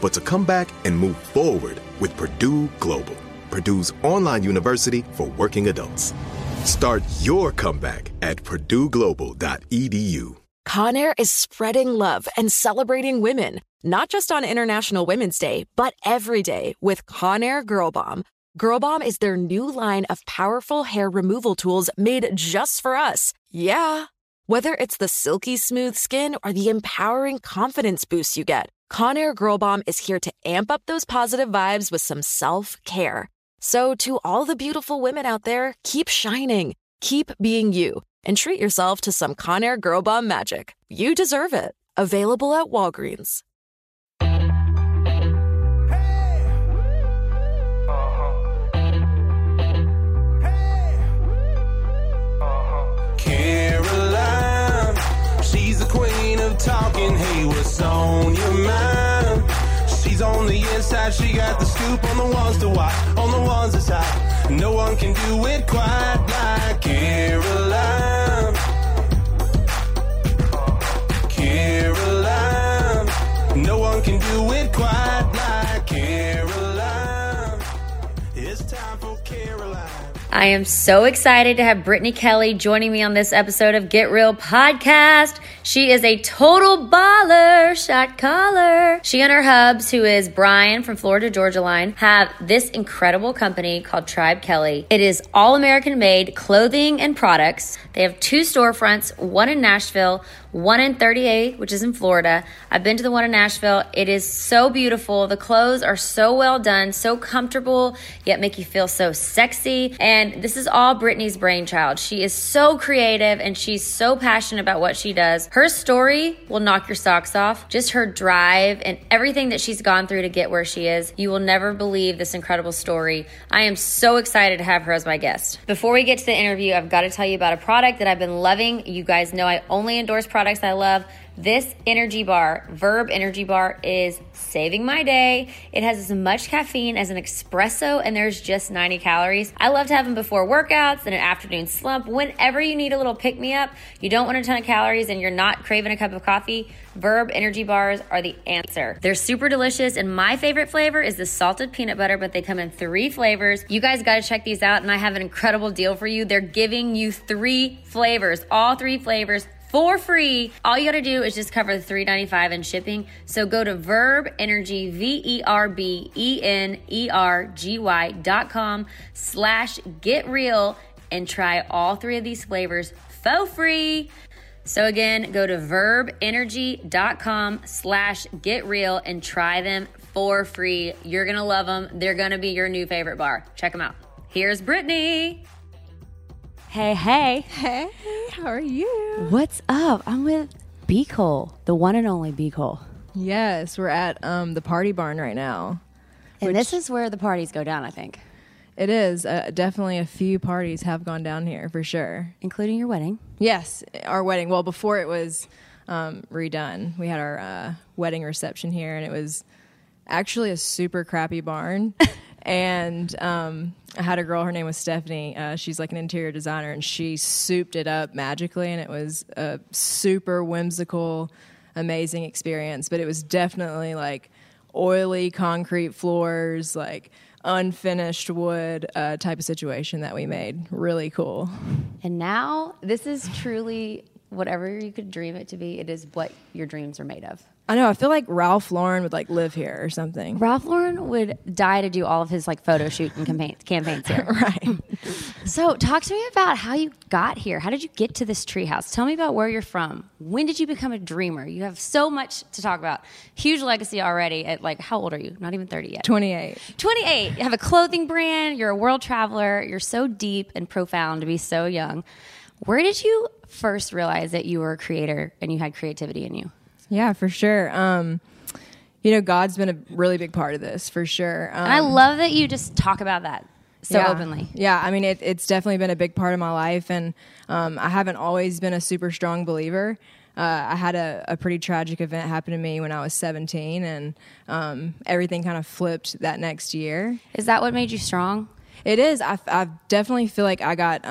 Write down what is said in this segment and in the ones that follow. but to come back and move forward with Purdue Global, Purdue's online university for working adults. Start your comeback at purdueglobal.edu. Conair is spreading love and celebrating women, not just on International Women's Day, but every day with Conair Girl Bomb. Girl Bomb is their new line of powerful hair removal tools made just for us. Yeah. Whether it's the silky smooth skin or the empowering confidence boost you get, Conair Girl Bomb is here to amp up those positive vibes with some self-care. So to all the beautiful women out there, keep shining, keep being you, and treat yourself to some Conair Girl Bomb magic. You deserve it. Available at Walgreens. Hey. Uh-huh. Hey. Uh-huh. Caroline, she's the queen of talking. Hey, what's on your mind? She's on the inside, she got the scoop on the ones to watch, on the ones that's hot. No one can do it quite like Caroline. Caroline, no one can do it quite like Caroline. It's time for Caroline. I am so excited to have Brittany Kelly joining me on this episode of Get Real Podcast. She is a total baller, shot caller. She and her hubs, who is Brian from Florida Georgia Line, have this incredible company called Tribe Kelley. It is all American-made clothing and products. They have 2 storefronts, one in Nashville, one in 38, which is in Florida. I've been to the one in Nashville. It is so beautiful. The clothes are so well done, so comfortable, yet make you feel so sexy. And this is all Brittany's brainchild. She is so creative and she's so passionate about what she does. Her story will knock your socks off. Just her drive and everything that she's gone through to get where she is. You will never believe this incredible story. I am so excited to have her as my guest. Before we get to the interview, I've got to tell you about a product that I've been loving. You guys know I only endorse products I love. This energy bar, Verb Energy Bar, is saving my day. It has as much caffeine as an espresso and there's just 90 calories. I love to have them before workouts and an afternoon slump. Whenever you need a little pick-me-up, you don't want a ton of calories and you're not craving a cup of coffee, Verb Energy Bars are the answer. They're super delicious and my favorite flavor is the salted peanut butter, but they come in 3 flavors. You guys gotta check these out and I have an incredible deal for you. They're giving you 3 flavors, all 3 flavors, for free. All you gotta do is just cover the $3.95 in shipping. So go to Verb Energy, verbenergy.com/getreal and try all 3 of these flavors for free. So again, go to verbenergy.com/getreal and try them for free. You're gonna love them. They're gonna be your new favorite bar. Check them out. Here's Brittany. Hey, hey. Hey, how are you? What's up? I'm with B. Cole, the one and only B. Cole. Yes, we're at the Party Barn right now. And this is where the parties go down, I think. It is. Definitely a few parties have gone down here, for sure. Including your wedding. Yes, our wedding. Well, before it was redone, we had our wedding reception here, and it was actually a super crappy barn. And I had a girl, her name was Stephanie. She's like an interior designer, and she souped it up magically, and it was a super whimsical, amazing experience. But it was definitely like oily concrete floors, like unfinished wood type of situation that we made. Really cool. And now this is truly whatever you could dream it to be, it is what your dreams are made of. I know. I feel like Ralph Lauren would like live here or something. Ralph Lauren would die to do all of his like photo shoot and campaigns here. Right. So talk to me about how you got here. How did you get to this treehouse? Tell me about where you're from. When did you become a dreamer? You have so much to talk about. Huge legacy already at like, how old are you? Not even 30 yet. 28. You have a clothing brand. You're a world traveler. You're so deep and profound to be so young. Where did you first realize that you were a creator and you had creativity in you? Yeah, for sure. You know, God's been a really big part of this, for sure. And I love that you just talk about that so openly. Yeah, I mean, it's definitely been a big part of my life, and I haven't always been a super strong believer. I had a pretty tragic event happen to me when I was 17, and everything kind of flipped that next year. Is that what made you strong? It is. I definitely feel like I got...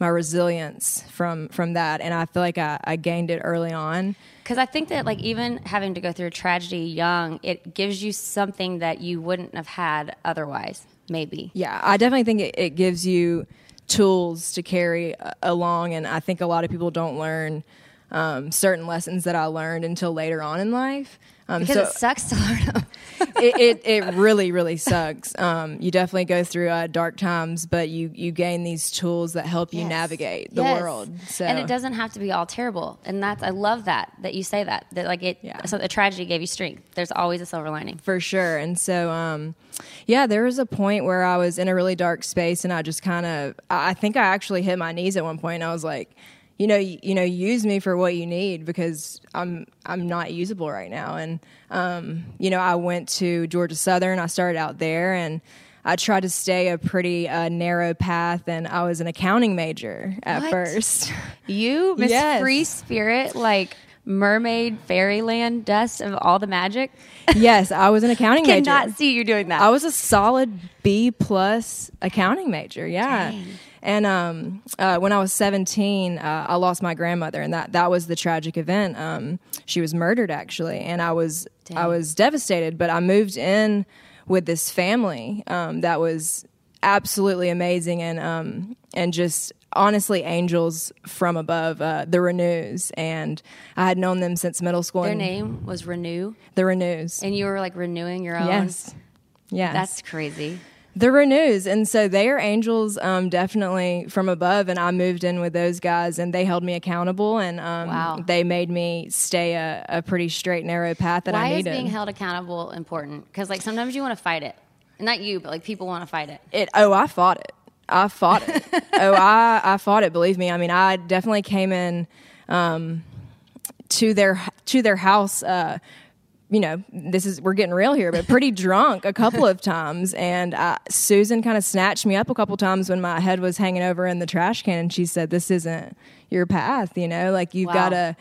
my resilience from that. And I feel like I gained it early on. Because I think that like even having to go through a tragedy young, it gives you something that you wouldn't have had otherwise, maybe. Yeah, I definitely think it gives you tools to carry along. And I think a lot of people don't learn certain lessons that I learned until later on in life. Because it sucks to learn them. it really, really sucks. You definitely go through dark times, but you gain these tools that help you navigate the world. So. And it doesn't have to be all terrible. And that's, I love that you say that like it, so a tragedy gave you strength. There's always a silver lining. For sure. And so, there was a point where I was in a really dark space and I just kind of, I think I actually hit my knees at one point and I was like, you know, use me for what you need because I'm not usable right now. And, you know, I went to Georgia Southern. I started out there and I tried to stay a pretty narrow path. And I was an accounting major at first. You, Miss Free Spirit, like mermaid, fairyland, dust of all the magic. Yes, I was an accounting major. I cannot see you doing that. I was a solid B+ accounting major. Yeah. Dang. And when I was 17, I lost my grandmother, and that was the tragic event. She was murdered, actually, and I was devastated. But I moved in with this family that was absolutely amazing, and just honestly angels from above. The Renews, and I had known them since middle school. Their name was Renew. The Renews, and you were like renewing your own. Yes, that's crazy. The Renews, and so they are angels definitely from above, and I moved in with those guys, and they held me accountable, and they made me stay a pretty straight, narrow path that I needed. Why is being held accountable important? Because, like, sometimes you want to fight it. Not you, but, like, people want to fight it. I fought it. I fought it, believe me. I mean, I definitely came in to their house you know, we're getting real here, but pretty drunk a couple of times. And Susan kind of snatched me up a couple times when my head was hanging over in the trash can. And she said, this isn't your path, you know, like you've got to,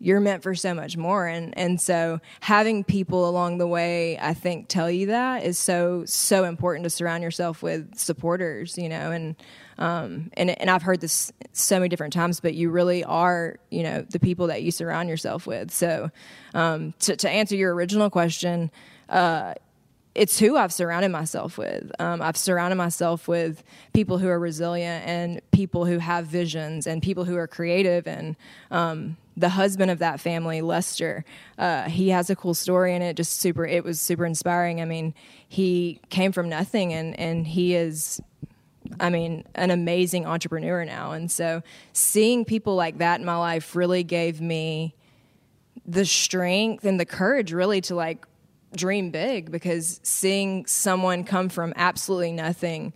you're meant for so much more. And so having people along the way, I think, tell you that is so, so important to surround yourself with supporters, you know, and I've heard this so many different times, but you really are, you know, the people that you surround yourself with. So, to answer your original question, it's who I've surrounded myself with. I've surrounded myself with people who are resilient and people who have visions and people who are creative. And, the husband of that family, Lester, he has a cool story and it was super inspiring. I mean, he came from nothing and he is, I mean, an amazing entrepreneur now. And so seeing people like that in my life really gave me the strength and the courage really to like dream big, because seeing someone come from absolutely nothing,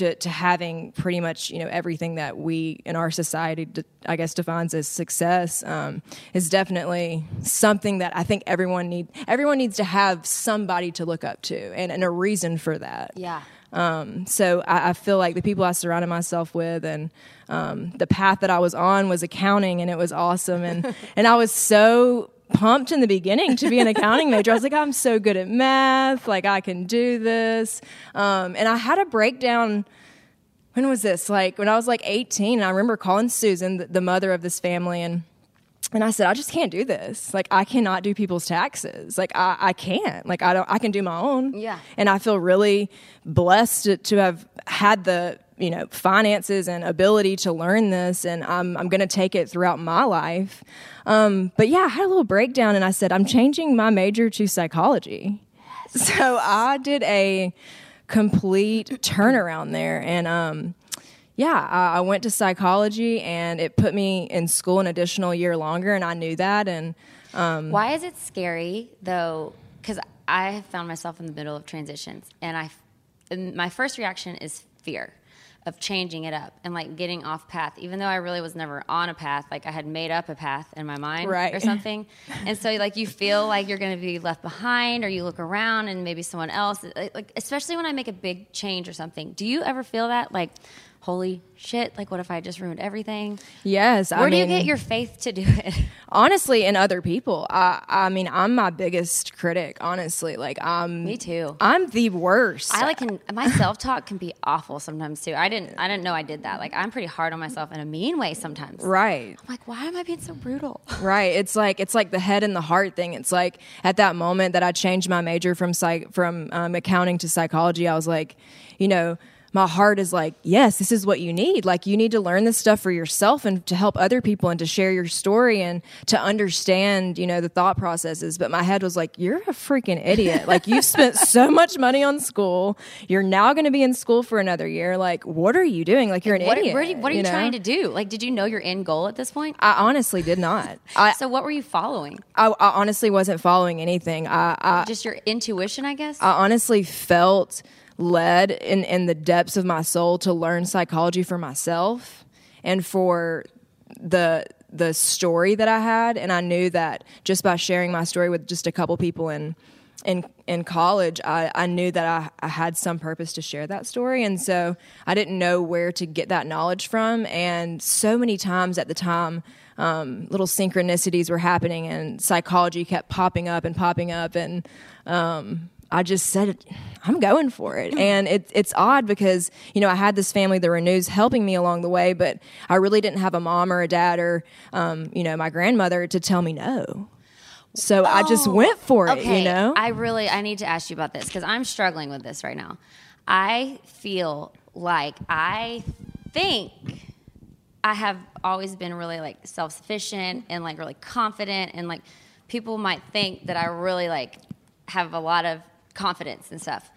to having pretty much, you know, everything that we in our society, I guess, defines as success, is definitely something that I think everyone needs to have somebody to look up to and a reason for that. Yeah. So I feel like the people I surrounded myself with and the path that I was on was accounting, and it was awesome. And I was so pumped in the beginning to be an accounting major. I was like, I'm so good at math. Like, I can do this. And I had a breakdown. When was this? Like, when I was like 18, and I remember calling Susan, the mother of this family, and I said, I just can't do this. Like, I cannot do people's taxes. Like, I can't. Like, I can do my own. Yeah. And I feel really blessed to have had the you know, finances and ability to learn this, and I'm going to take it throughout my life. But yeah, I had a little breakdown, and I said, I'm changing my major to psychology. Yes. So I did a complete turnaround there, and yeah, I went to psychology, and it put me in school an additional year longer, and I knew that. And why is it scary, though? Because I have found myself in the middle of transitions, and my first reaction is fear of changing it up and, like, getting off path, even though I really was never on a path. Like, I had made up a path in my mind, right, or something. And so, like, you feel like you're going to be left behind, or you look around and maybe someone else, like, especially when I make a big change or something. Do you ever feel that, like, holy shit, like, what if I just ruined everything? Yes. Where do you get your faith to do it? Honestly, in other people. I mean, I'm my biggest critic, honestly. Like, me too. I'm the worst. My self-talk can be awful sometimes too. I didn't know I did that. Like, I'm pretty hard on myself in a mean way sometimes. Right. I'm like, why am I being so brutal? Right. It's like the head and the heart thing. It's like, at that moment that I changed my major from accounting to psychology, I was like, you know, my heart is like, yes, this is what you need. Like, you need to learn this stuff for yourself and to help other people and to share your story and to understand, you know, the thought processes. But my head was like, you're a freaking idiot. Like, you spent so much money on school. You're now going to be in school for another year. Like, what are you doing? Like, you're an idiot. What are you trying to do? Like, did you know your end goal at this point? I honestly did not. So what were you following? I honestly wasn't following anything. Just your intuition, I guess? I honestly felt led in the depths of my soul to learn psychology for myself and for the story that I had. And I knew that just by sharing my story with just a couple people in college, I knew that I had some purpose to share that story. And so I didn't know where to get that knowledge from. And so many times at the time, little synchronicities were happening, and psychology kept popping up. And I just said, I'm going for it. And it's odd because, you know, I had this family, The Renews, helping me along the way, but I really didn't have a mom or a dad or, you know, my grandmother to tell me no. So I just went for it, okay. You know? I need to ask you about this because I'm struggling with this right now. I feel like I think I have always been really, like, self-sufficient and, like, really confident. And, like, people might think that I really, like, have a lot of confidence and stuff.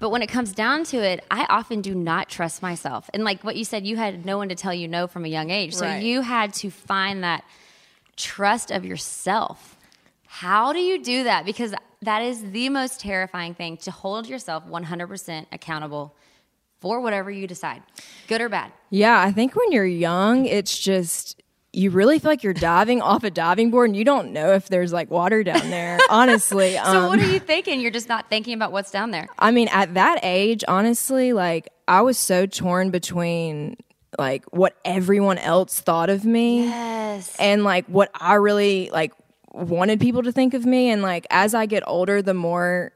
But when it comes down to it, I often do not trust myself. And like what you said, you had no one to tell you no from a young age. So right. You had to find that trust of yourself. How do you do that? Because that is the most terrifying thing, to hold yourself 100% accountable for whatever you decide, good or bad. Yeah, I think when you're young, it's just, you really feel like you're diving off a diving board and you don't know if there's, like, water down there, honestly. So what are you thinking? You're just not thinking about what's down there. I mean, at that age, honestly, like, I was so torn between, like, what everyone else thought of me, yes, and, like, what I really, like, wanted people to think of me. And, like, as I get older, the more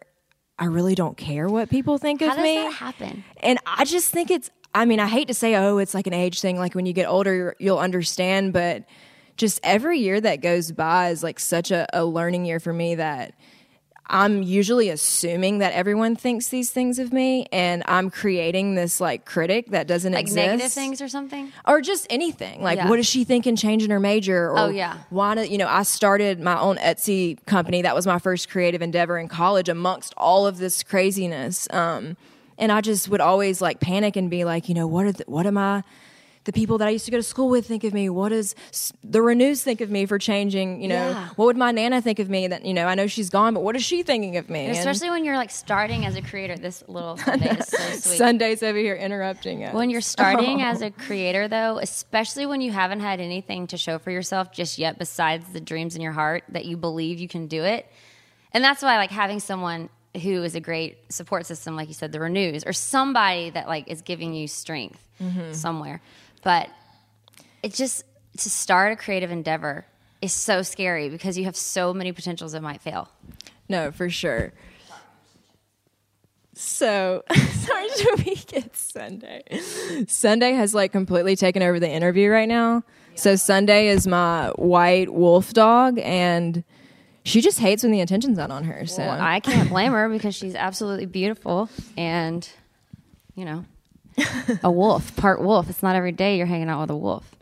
I really don't care what people think of me. How does that happen? And I just think it's, I mean, I hate to say, oh, it's like an age thing. Like, when you get older, you'll understand. But just every year that goes by is, like, such a learning year for me that I'm usually assuming that everyone thinks these things of me, and I'm creating this, like, critic that doesn't exist. Like, negative things or something? Or just anything. Like, yeah, what is she thinking changing her major? Or why do, you know, I started my own Etsy company. That was my first creative endeavor in college amongst all of this craziness. And I just would always, like, panic and be like, you know, what am I, the people that I used to go to school with think of me? What does The Renews think of me for changing, you know? Yeah. What would my Nana think of me that, you know, I know she's gone, but what is she thinking of me? And especially when you're, like, starting as a creator. This little Sunday is so sweet. Sunday's over here interrupting us. When you're starting as a creator, though, especially when you haven't had anything to show for yourself just yet besides the dreams in your heart that you believe you can do it. And that's why, like, having someone who is a great support system, like you said, The Renews, or somebody that, like, is giving you strength, mm-hmm, somewhere. But it just, to start a creative endeavor is so scary because you have so many potentials that might fail. No, for sure. So, sorry, should we get Sunday? Sunday has, like, completely taken over the interview right now. Yeah. So Sunday is my white wolf dog, and she just hates when the attention's not on her. So, well, I can't blame her because she's absolutely beautiful and, you know, a wolf, part wolf. It's not every day you're hanging out with a wolf.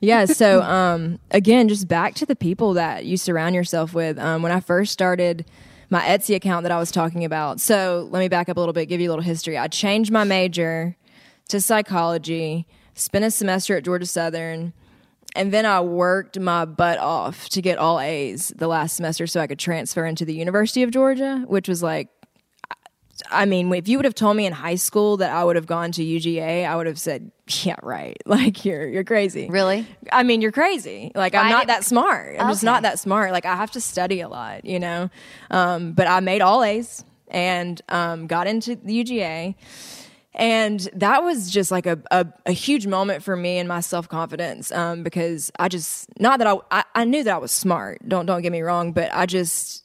Yeah. So, again, just back to the people that you surround yourself with. When I first started my Etsy account that I was talking about. So let me back up a little bit, give you a little history. I changed my major to psychology, spent a semester at Georgia Southern, and then I worked my butt off to get all A's the last semester so I could transfer into the University of Georgia, which was like, I mean, if you would have told me in high school that I would have gone to UGA, I would have said, yeah, right. Like, you're crazy. Really? I mean, you're crazy. Like, I'm not that smart. I'm just not that smart. Like, I have to study a lot, you know? But I made all A's and got into the UGA. And that was just like a huge moment for me and my self-confidence because I just, not that I knew that I was smart. Don't get me wrong, but I just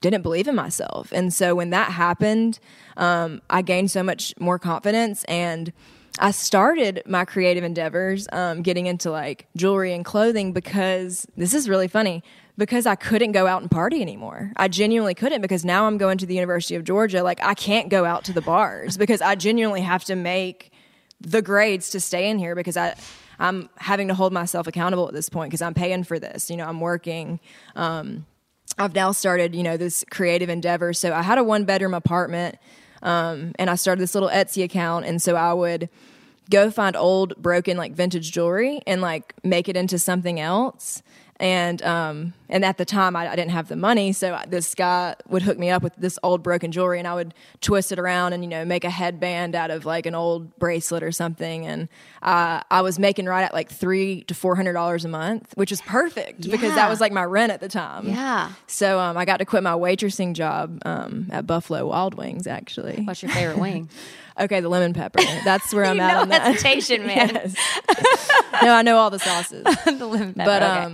didn't believe in myself. And so when that happened, I gained so much more confidence, and I started my creative endeavors, getting into like jewelry and clothing because, this is really funny, because I couldn't go out and party anymore. I genuinely couldn't, because now I'm going to the University of Georgia. Like, I can't go out to the bars because I genuinely have to make the grades to stay in here, because I'm having to hold myself accountable at this point because I'm paying for this, you know, I'm working, I've now started, you know, this creative endeavor. So I had a 1-bedroom apartment, and I started this little Etsy account. And so I would go find old, broken, like vintage jewelry and like make it into something else. And at the time I didn't have the money. So this guy would hook me up with this old broken jewelry, and I would twist it around and, you know, make a headband out of like an old bracelet or something. And, I was making right at like $300 to $400 a month, which is perfect because that was like my rent at the time. Yeah. So, I got to quit my waitressing job, at Buffalo Wild Wings, actually. What's your favorite wing? Okay, the lemon pepper. That's where I'm at on that. Hesitation, man. Yes. No, I know all the sauces. The lemon pepper.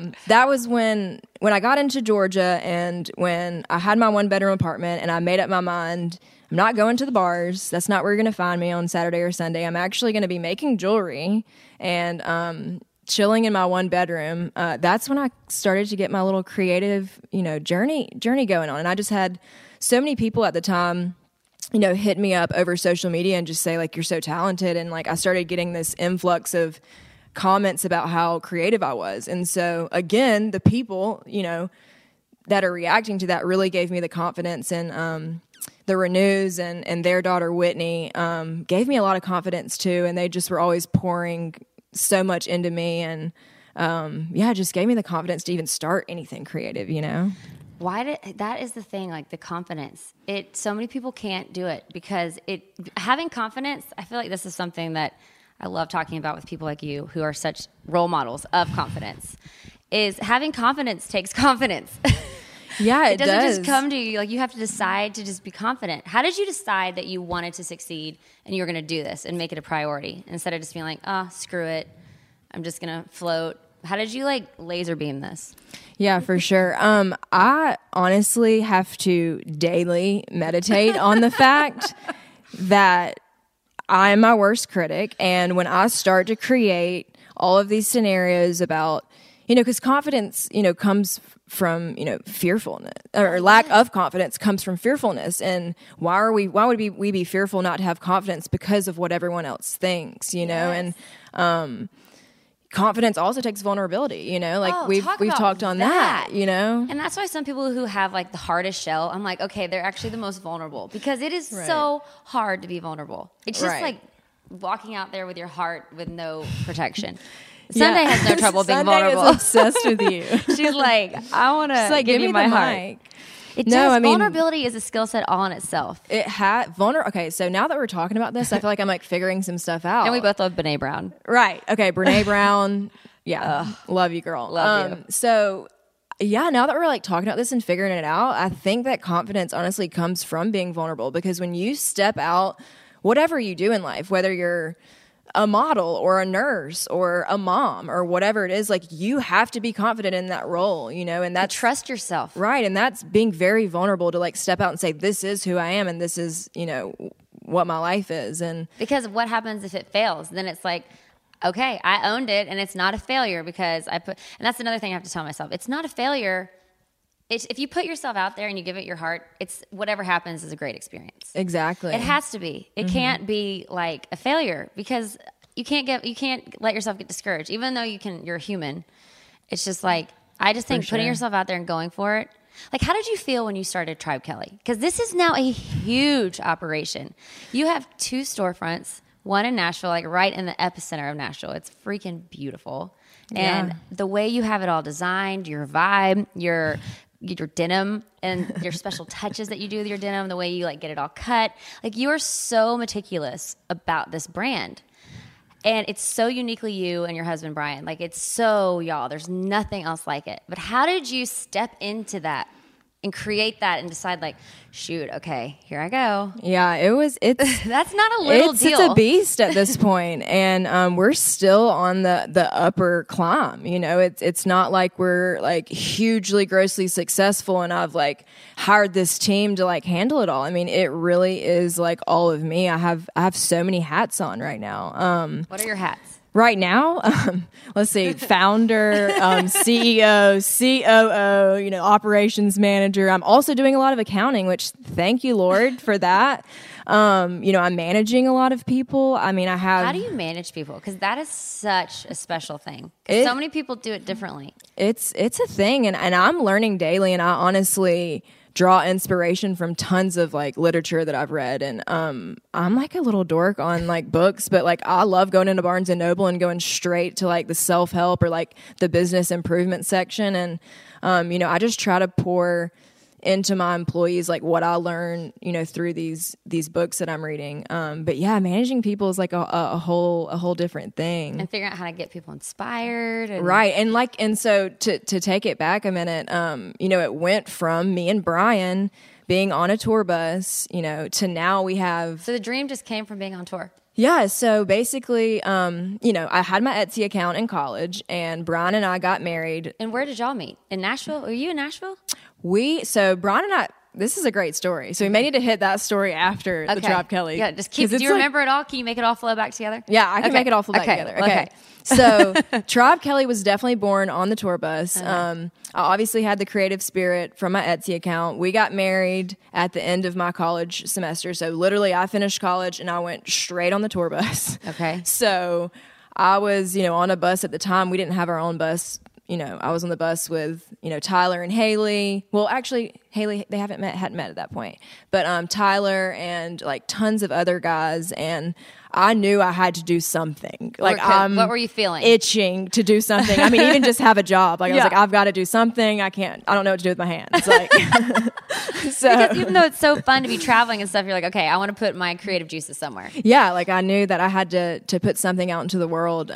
But that was when I got into Georgia, and when I had my 1-bedroom apartment, and I made up my mind, I'm not going to the bars. That's not where you're going to find me on Saturday or Sunday. I'm actually going to be making jewelry and chilling in my 1-bedroom. That's when I started to get my little creative, you know, journey going on. And I just had so many people at the time, you know, hit me up over social media and just say like, you're so talented. And like, I started getting this influx of comments about how creative I was. And so again, the people, you know, that are reacting to that really gave me the confidence. And, The Renews and their daughter, Whitney, gave me a lot of confidence too. And they just were always pouring so much into me. And, just gave me the confidence to even start anything creative, you know? That is the thing, like the confidence. So many people can't do it because having confidence, I feel like this is something that I love talking about with people like you who are such role models of confidence, is having confidence takes confidence. Yeah, it doesn't just come to you. Like, you have to decide to just be confident. How did you decide that you wanted to succeed and you were going to do this and make it a priority instead of just being like, oh, screw it, I'm just going to float? How did you like laser beam this? Yeah, for sure. I honestly have to daily meditate on the fact that I'm my worst critic. And when I start to create all of these scenarios about, you know, because confidence, you know, comes from, you know, fearfulness, or lack of confidence comes from fearfulness. And why would we be fearful not to have confidence because of what everyone else thinks, you know? Yes. And, confidence also takes vulnerability, you know, like we've talked on that, you know, and that's why some people who have like the hardest shell, I'm like, okay, they're actually the most vulnerable, because it is so hard to be vulnerable. It's just like walking out there with your heart with no protection. Sunday has no trouble being vulnerable. Is obsessed with you. She's like, I want to give you my heart. Vulnerability is a skill set all in itself. Okay, so now that we're talking about this, I feel like I'm like figuring some stuff out. And we both love Brené Brown. Right. Okay, Brené Brown. Yeah. Love you, girl. Love you. So, yeah, now that we're like talking about this and figuring it out, I think that confidence honestly comes from being vulnerable, because when you step out, whatever you do in life, whether you're a model or a nurse or a mom or whatever it is, like, you have to be confident in that role, you know, and that's trust yourself. Right. And that's being very vulnerable to like step out and say, this is who I am. And this is, you know, what my life is. And because what happens if it fails, then it's like, okay, I owned it and it's not a failure, because and that's another thing I have to tell myself. It's not a failure It's, if you put yourself out there and you give it your heart, it's whatever happens is a great experience. Exactly. It has to be. It can't be like a failure, because you can't let yourself get discouraged, even though you're human. It's just like, I just think putting yourself out there and going for it. Like, how did you feel when you started Tribe Kelley? Because this is now a huge operation. You have 2 storefronts, one in Nashville, like right in the epicenter of Nashville. It's freaking beautiful. And the way you have it all designed, your vibe, your denim and your special touches that you do with your denim, the way you like get it all cut. Like, you are so meticulous about this brand, and it's so uniquely you and your husband, Brian. Like, it's so y'all, there's nothing else like it. But how did you step into that and create that and decide like, shoot, okay, here I go? Yeah, it's that's not a little deal. It's a beast at this point. And we're still on the upper climb. You know, it's not like we're like hugely grossly successful and I've like hired this team to like handle it all. I mean, it really is like all of me. I have so many hats on right now. What are your hats? Right now, let's see, founder, CEO, COO, you know, operations manager. I'm also doing a lot of accounting, which thank you, Lord, for that. You know, I'm managing a lot of people. I mean, I have... How do you manage people? Because that is such a special thing. Because so many people do it differently. It's a thing, and I'm learning daily, and I honestly... draw inspiration from tons of like literature that I've read. And I'm like a little dork on like books, but like I love going into Barnes and Noble and going straight to like the self-help or like the business improvement section. And you know, I just try to pour into my employees like what I learn, you know, through these books that I'm reading. But yeah, managing people is like a whole different thing, and figuring out how to get people inspired. And right. And like, and so to take it back a minute, you know, it went from me and Brian being on a tour bus, you know, to now we have. So the dream just came from being on tour. Yeah. So basically, you know, I had my Etsy account in college, and Brian and I got married. And where did y'all meet? In Nashville? Were you in Nashville? So Brian and I, this is a great story. So we may need to hit that story after the Tribe Kelley. Yeah, just keep, do you remember it all? Can you make it all flow back together? Yeah, I can make it all flow back together. Okay. So Tribe Kelley was definitely born on the tour bus. Okay. I obviously had the creative spirit from my Etsy account. We got married at the end of my college semester. So literally I finished college and I went straight on the tour bus. Okay. So I was, you know, on a bus at the time. We didn't have our own bus. You know, I was on the bus with, you know, Tyler and Haley. Well, actually, Haley, they hadn't met at that point. But Tyler and, like, tons of other guys. And I knew I had to do something. Like, what were you feeling? Itching to do something. I mean, even just have a job. Like, I was like, I've got to do something. I don't know what to do with my hands. Like, so. Because even though it's so fun to be traveling and stuff, you're like, okay, I want to put my creative juices somewhere. Yeah, like, I knew that I had to put something out into the world.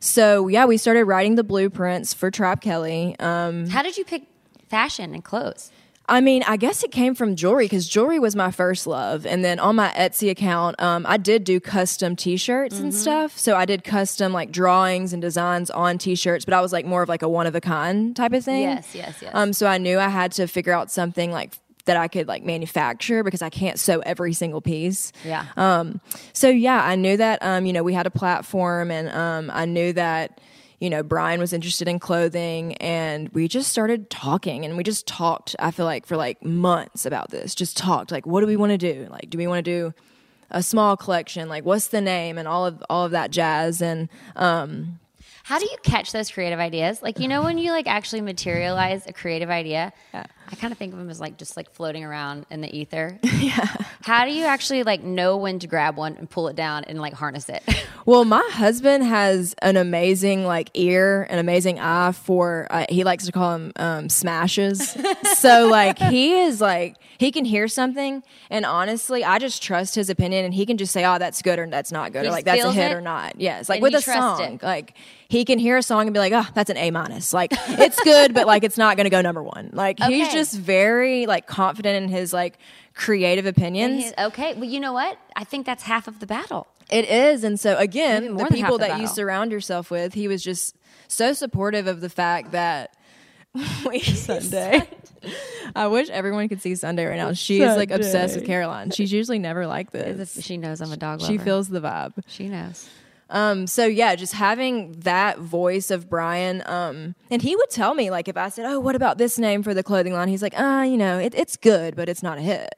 So, yeah, we started writing the blueprints for Tribe Kelley. How did you pick fashion and clothes? I mean, I guess it came from jewelry, because jewelry was my first love. And then on my Etsy account, I did do custom T-shirts and stuff. So I did custom like drawings and designs on T-shirts, but I was like more of like a one of a kind type of thing. Yes. So I knew I had to figure out something like that I could like manufacture, because I can't sew every single piece. Yeah. So yeah, I knew that, you know, we had a platform, and I knew that, you know, Brian was interested in clothing, and we just started talking, and we just talked, I feel like, for like months about this, just talked like, what do we want to do? Like, do we want to do a small collection? Like, what's the name? And all of that jazz. And, how do you catch those creative ideas? Like, you know, when you like actually materialize a creative idea, I kind of think of them as like, just like floating around in the ether. Yeah. How do you actually like know when to grab one and pull it down and like harness it? Well, my husband has an amazing like ear, an amazing eye for, he likes to call them smashes. So like he is like, he can hear something, and honestly, I just trust his opinion, and he can just say, oh, that's good or that's not good, or like that's a hit or not. Yes. Like with a song, like he can hear a song and be like, oh, that's an A-. Like it's good, but like it's not going to go number one. Like he's just very like confident in his like creative opinions. Okay. Well, you know what? I think that's half of the battle. It is. And so again, the people that you surround yourself with, he was just so supportive of the fact that Sunday. I wish everyone could see Sunday right now. She's like obsessed with Caroline. She's usually never like this. She knows I'm a dog lover. She feels the vibe. She knows. So yeah, just having that voice of Brian, and he would tell me, like, if I said, oh, what about this name for the clothing line? He's like, you know, it's good, but it's not a hit.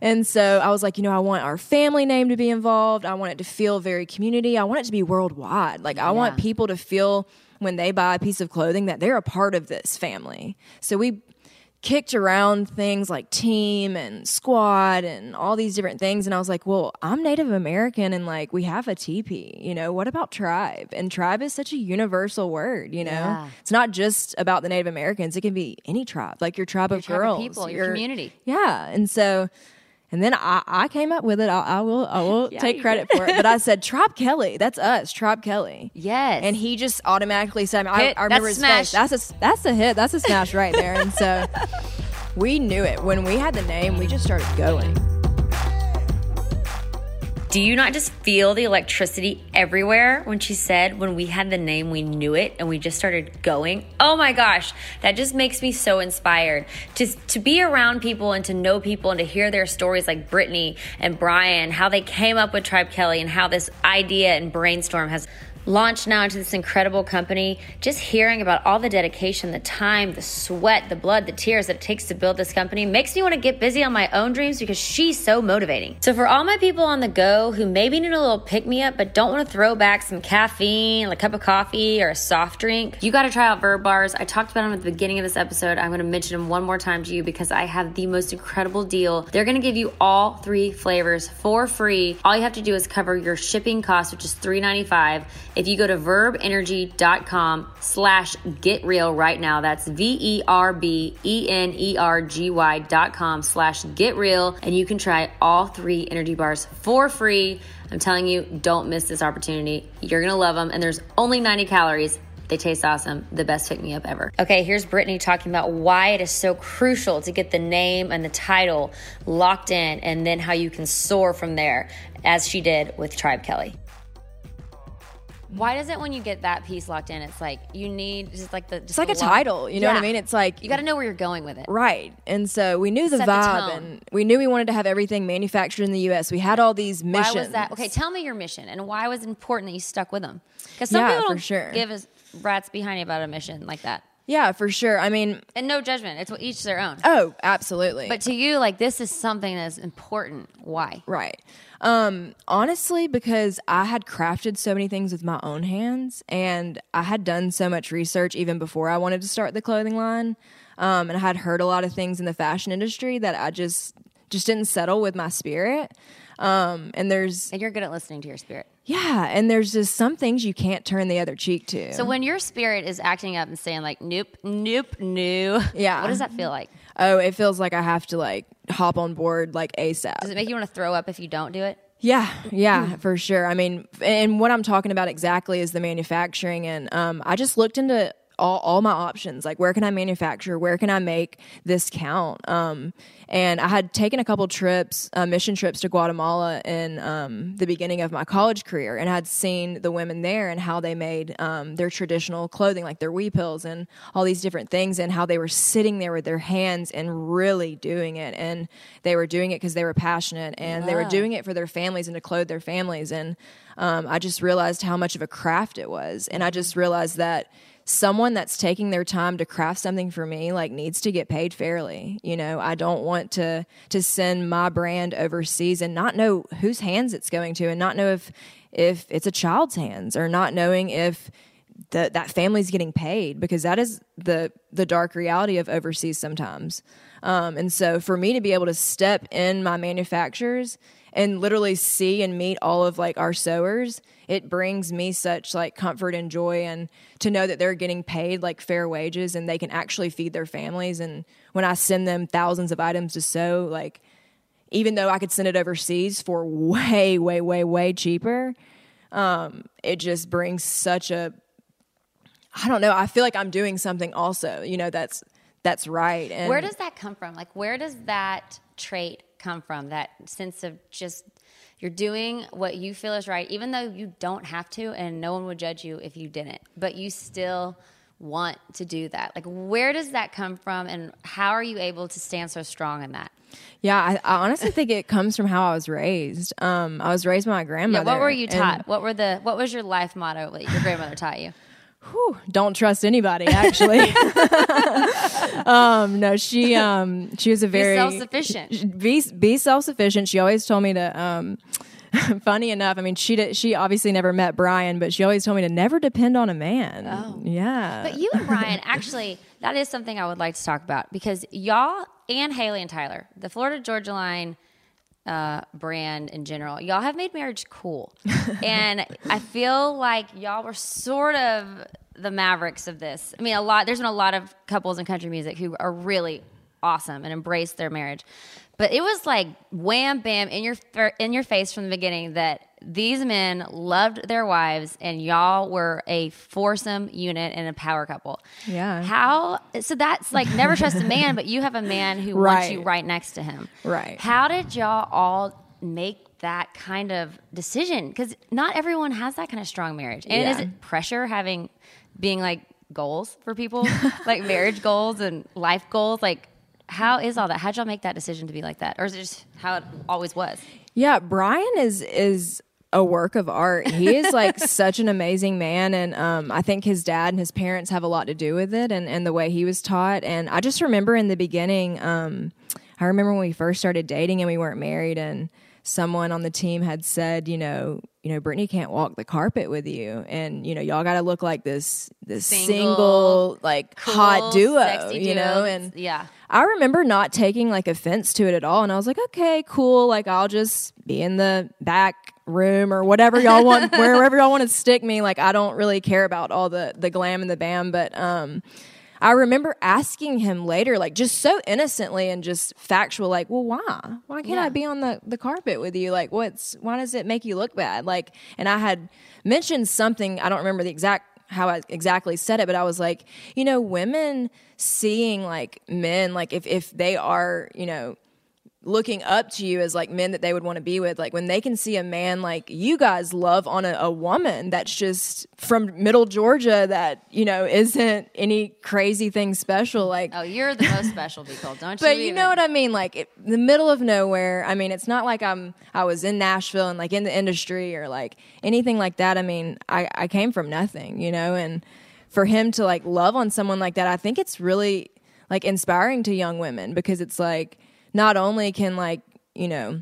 And so I was like, you know, I want our family name to be involved. I want it to feel very community. I want it to be worldwide. Like, I want people to feel when they buy a piece of clothing that they're a part of this family. So we kicked around things like team and squad and all these different things. And I was like, well, I'm Native American and, like, we have a teepee, you know, what about tribe? And tribe is such a universal word, you know, it's not just about the Native Americans. It can be any tribe, like your tribe of girls, people, your community. Yeah. And so, and then I came up with it. I will take credit for it. But I said, Tribe Kelley. That's us, Tribe Kelley. Yes. And he just automatically said, I remember his face. That's a hit. That's a smash right there. And so we knew it. When we had the name, we just started going. Do you not just feel the electricity everywhere when she said, when we had the name, we knew it and we just started going? Oh my gosh, that just makes me so inspired to be around people and to know people and to hear their stories, like Brittany and Brian, how they came up with Tribe Kelley and how this idea and brainstorm has launched now into this incredible company. Just hearing about all the dedication, the time, the sweat, the blood, the tears that it takes to build this company makes me want to get busy on my own dreams because she's so motivating. So for all my people on the go who maybe need a little pick-me-up but don't want to throw back some caffeine, a cup of coffee, or a soft drink, you got to try out Verb Bars. I talked about them at the beginning of this episode. I'm going to mention them one more time to you because I have the most incredible deal. They're going to give you all three flavors for free. All you have to do is cover your shipping cost, which is $3.95. If you go to verbenergy.com/getreal right now, that's verbenergy.com/getreal. And you can try all three energy bars for free. I'm telling you, don't miss this opportunity. You're going to love them. And there's only 90 calories. They taste awesome. The best pick-me-up ever. Okay, here's Brittany talking about why it is so crucial to get the name and the title locked in and then how you can soar from there, as she did with Tribe Kelley. Why does it when you get that piece locked in, it's like you need just like the... It's like a title, you know what I mean? It's like... You got to know where you're going with it. Right. And so we knew the vibe and we knew we wanted to have everything manufactured in the U.S. We had all these missions. Why was that? Okay, tell me your mission and why was it important that you stuck with them? Because some people don't give us rats behind you about a mission like that. Yeah, for sure. I mean... And no judgment. It's each their own. Oh, absolutely. But to you, like, this is something that's important. Why? Right. Honestly, because I had crafted so many things with my own hands and I had done so much research even before I wanted to start the clothing line. And I had heard a lot of things in the fashion industry that I just didn't settle with my spirit. And you're good at listening to your spirit. Yeah. And there's just some things you can't turn the other cheek to. So when your spirit is acting up and saying like, nope, yeah, what does that feel like? Oh, it feels like I have to like hop on board like ASAP. Does it make you want to throw up if you don't do it? Yeah, for sure. I mean, and what I'm talking about exactly is the manufacturing. And I just looked into all my options, like where can I manufacture, where can I make this count? And I had taken a couple trips, mission trips to Guatemala in the beginning of my college career and had seen the women there and how they made their traditional clothing, like their weepils and all these different things and how they were sitting there with their hands and really doing it. And they were doing it because they were passionate and they were doing it for their families and to clothe their families. And I just realized how much of a craft it was. And I just realized that someone that's taking their time to craft something for me, like, needs to get paid fairly. You know, I don't want to send my brand overseas and not know whose hands it's going to and not know if it's a child's hands or not knowing if that family's getting paid, because that is the dark reality of overseas sometimes. And so for me to be able to step in my manufacturers and literally see and meet all of like our sewers, it brings me such like comfort and joy, and to know that they're getting paid like fair wages and they can actually feed their families. And when I send them thousands of items to sew, like, even though I could send it overseas for way, way, way, way cheaper, it just brings such a, I don't know, I feel like I'm doing something also, you know, that's right. And where does that come from? Like, where does that trait come from, that sense of just you're doing what you feel is right even though you don't have to and no one would judge you if you didn't, but you still want to do that? Like, where does that come from, and how are you able to stand so strong in that? Yeah, I honestly think it comes from how I was raised. I was raised by my grandmother. Yeah, what were you taught? What was your life motto that your grandmother taught you? Whew, don't trust anybody, actually. No, she was a very self-sufficient. Be self-sufficient. She always told me to. Funny enough, I mean, she obviously never met Brian, but she always told me to never depend on a man. Oh. Yeah. But you and Brian, actually, that is something I would like to talk about, because y'all and Haley and Tyler, the Florida Georgia Line brand in general, y'all have made marriage cool. And I feel like y'all were sort of the mavericks of this. I mean, there's been a lot of couples in country music who are really awesome and embrace their marriage. But it was like wham, bam, in your face from the beginning that these men loved their wives and y'all were a foursome unit and a power couple. Yeah. So that's like never trust a man, but you have a man who wants you right next to him. Right. How did y'all all make that kind of decision? Because not everyone has that kind of strong marriage. And is it pressure being like goals for people, like marriage goals and life goals? Like, how is all that? How'd y'all make that decision to be like that? Or is it just how it always was? Yeah, Brian is a work of art. He is like such an amazing man. And I think his dad and his parents have a lot to do with it and the way he was taught. And I just remember in the beginning, I remember when we first started dating and we weren't married, and someone on the team had said, you know, Brittany can't walk the carpet with you, and you know, y'all got to look like this single like cool, hot duo, you know. And yeah, I remember not taking like offense to it at all, and I was like, okay, cool, like I'll just be in the back room or whatever y'all want, wherever y'all want to stick me. Like I don't really care about all the glam and the bam, but I remember asking him later, like just so innocently and just factual, like, well, why? Why can't I be on the carpet with you? Like, why does it make you look bad? Like, and I had mentioned something, I don't remember how I exactly said it, but I was like, you know, women seeing like men, like if they are, you know, looking up to you as like men that they would want to be with, like when they can see a man like you guys love on a woman that's just from middle Georgia, that you know isn't any crazy thing special, like, oh, you're the most special people, don't you? But you know what I mean, like the middle of nowhere. I mean, it's not like I was in Nashville and like in the industry or like anything like that. I mean, I came from nothing, you know, and for him to like love on someone like that, I think it's really like inspiring to young women, because it's like, not only can like, you know,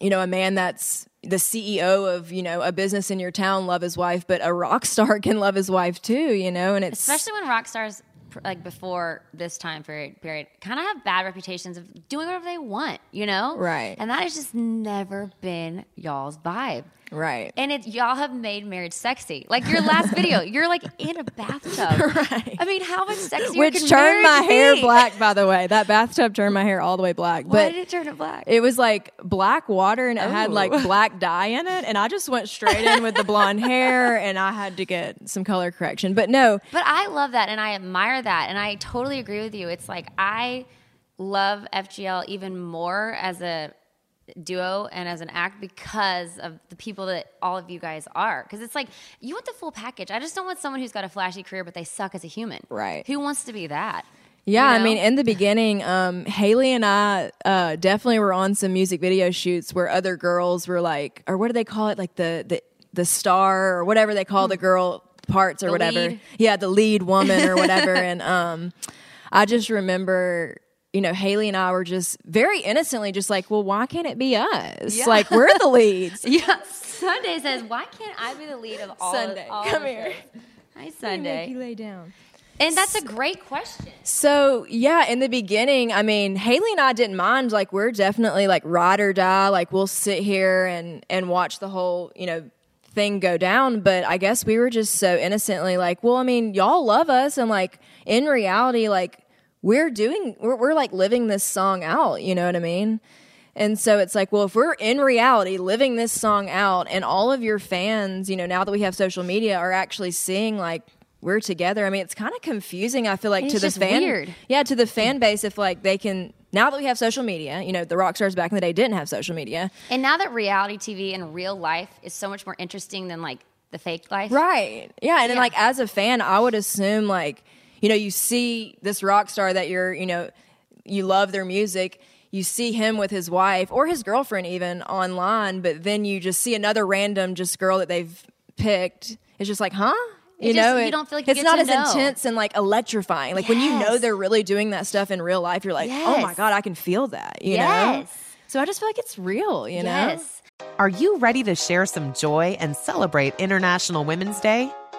a man that's the CEO of, you know, a business in your town love his wife, but a rock star can love his wife too, you know. And it's especially when rock stars like before this time period kind of have bad reputations of doing whatever they want, you know? Right. And that has just never been y'all's vibe. Right. And y'all have made marriage sexy. Like your last video, you're like in a bathtub. Right. I mean, how much sexier can marriage be? Which turned my hair black, by the way. That bathtub turned my hair all the way black. Why did it turn it black? It was like black water, and it had like black dye in it. And I just went straight in with the blonde hair, and I had to get some color correction. But no. But I love that, and I admire that, and I totally agree with you. It's like I love FGL even more as a duo and as an act because of the people that all of you guys are, because it's like you want the full package. I just don't want someone who's got a flashy career but they suck as a human. Right. Who wants to be that? Yeah, you know? I mean, in the beginning, Haley and I definitely were on some music video shoots where other girls were like, or what do they call it, like the star or whatever they call the girl parts or the whatever lead. Yeah, the lead woman or whatever. And I just remember, you know, Haley and I were just very innocently just like, well, why can't it be us? Yeah. Like, we're the leads. Yeah. Sunday says, why can't I be the lead of all Sunday, of all come of here. This? Hi, Sunday. Make you lay down. And that's a great question. So, yeah, in the beginning, I mean, Haley and I didn't mind. Like, we're definitely, like, ride or die. Like, we'll sit here and watch the whole, you know, thing go down. But I guess we were just so innocently like, well, I mean, y'all love us. And, like, in reality, like, we're like living this song out, you know what I mean? And so it's like, well, if we're in reality living this song out and all of your fans, you know, now that we have social media are actually seeing like we're together. I mean, it's kind of confusing, I feel like, to the fan. Weird. Yeah, to the fan base, if like they can, now that we have social media, you know, the rock stars back in the day didn't have social media. And now that reality TV and real life is so much more interesting than like the fake life. Right. Yeah. And then like as a fan, I would assume like, you know, you see this rock star that you're, you know, you love their music. You see him with his wife or his girlfriend even online, but then you just see another random just girl that they've picked. It's just like, huh? You don't feel like it's not as intense and like electrifying. Like when you know they're really doing that stuff in real life, you're like, oh my God, I can feel that, you know? So I just feel like it's real, you know? Are you ready to share some joy and celebrate International Women's Day?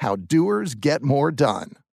How doers get more done.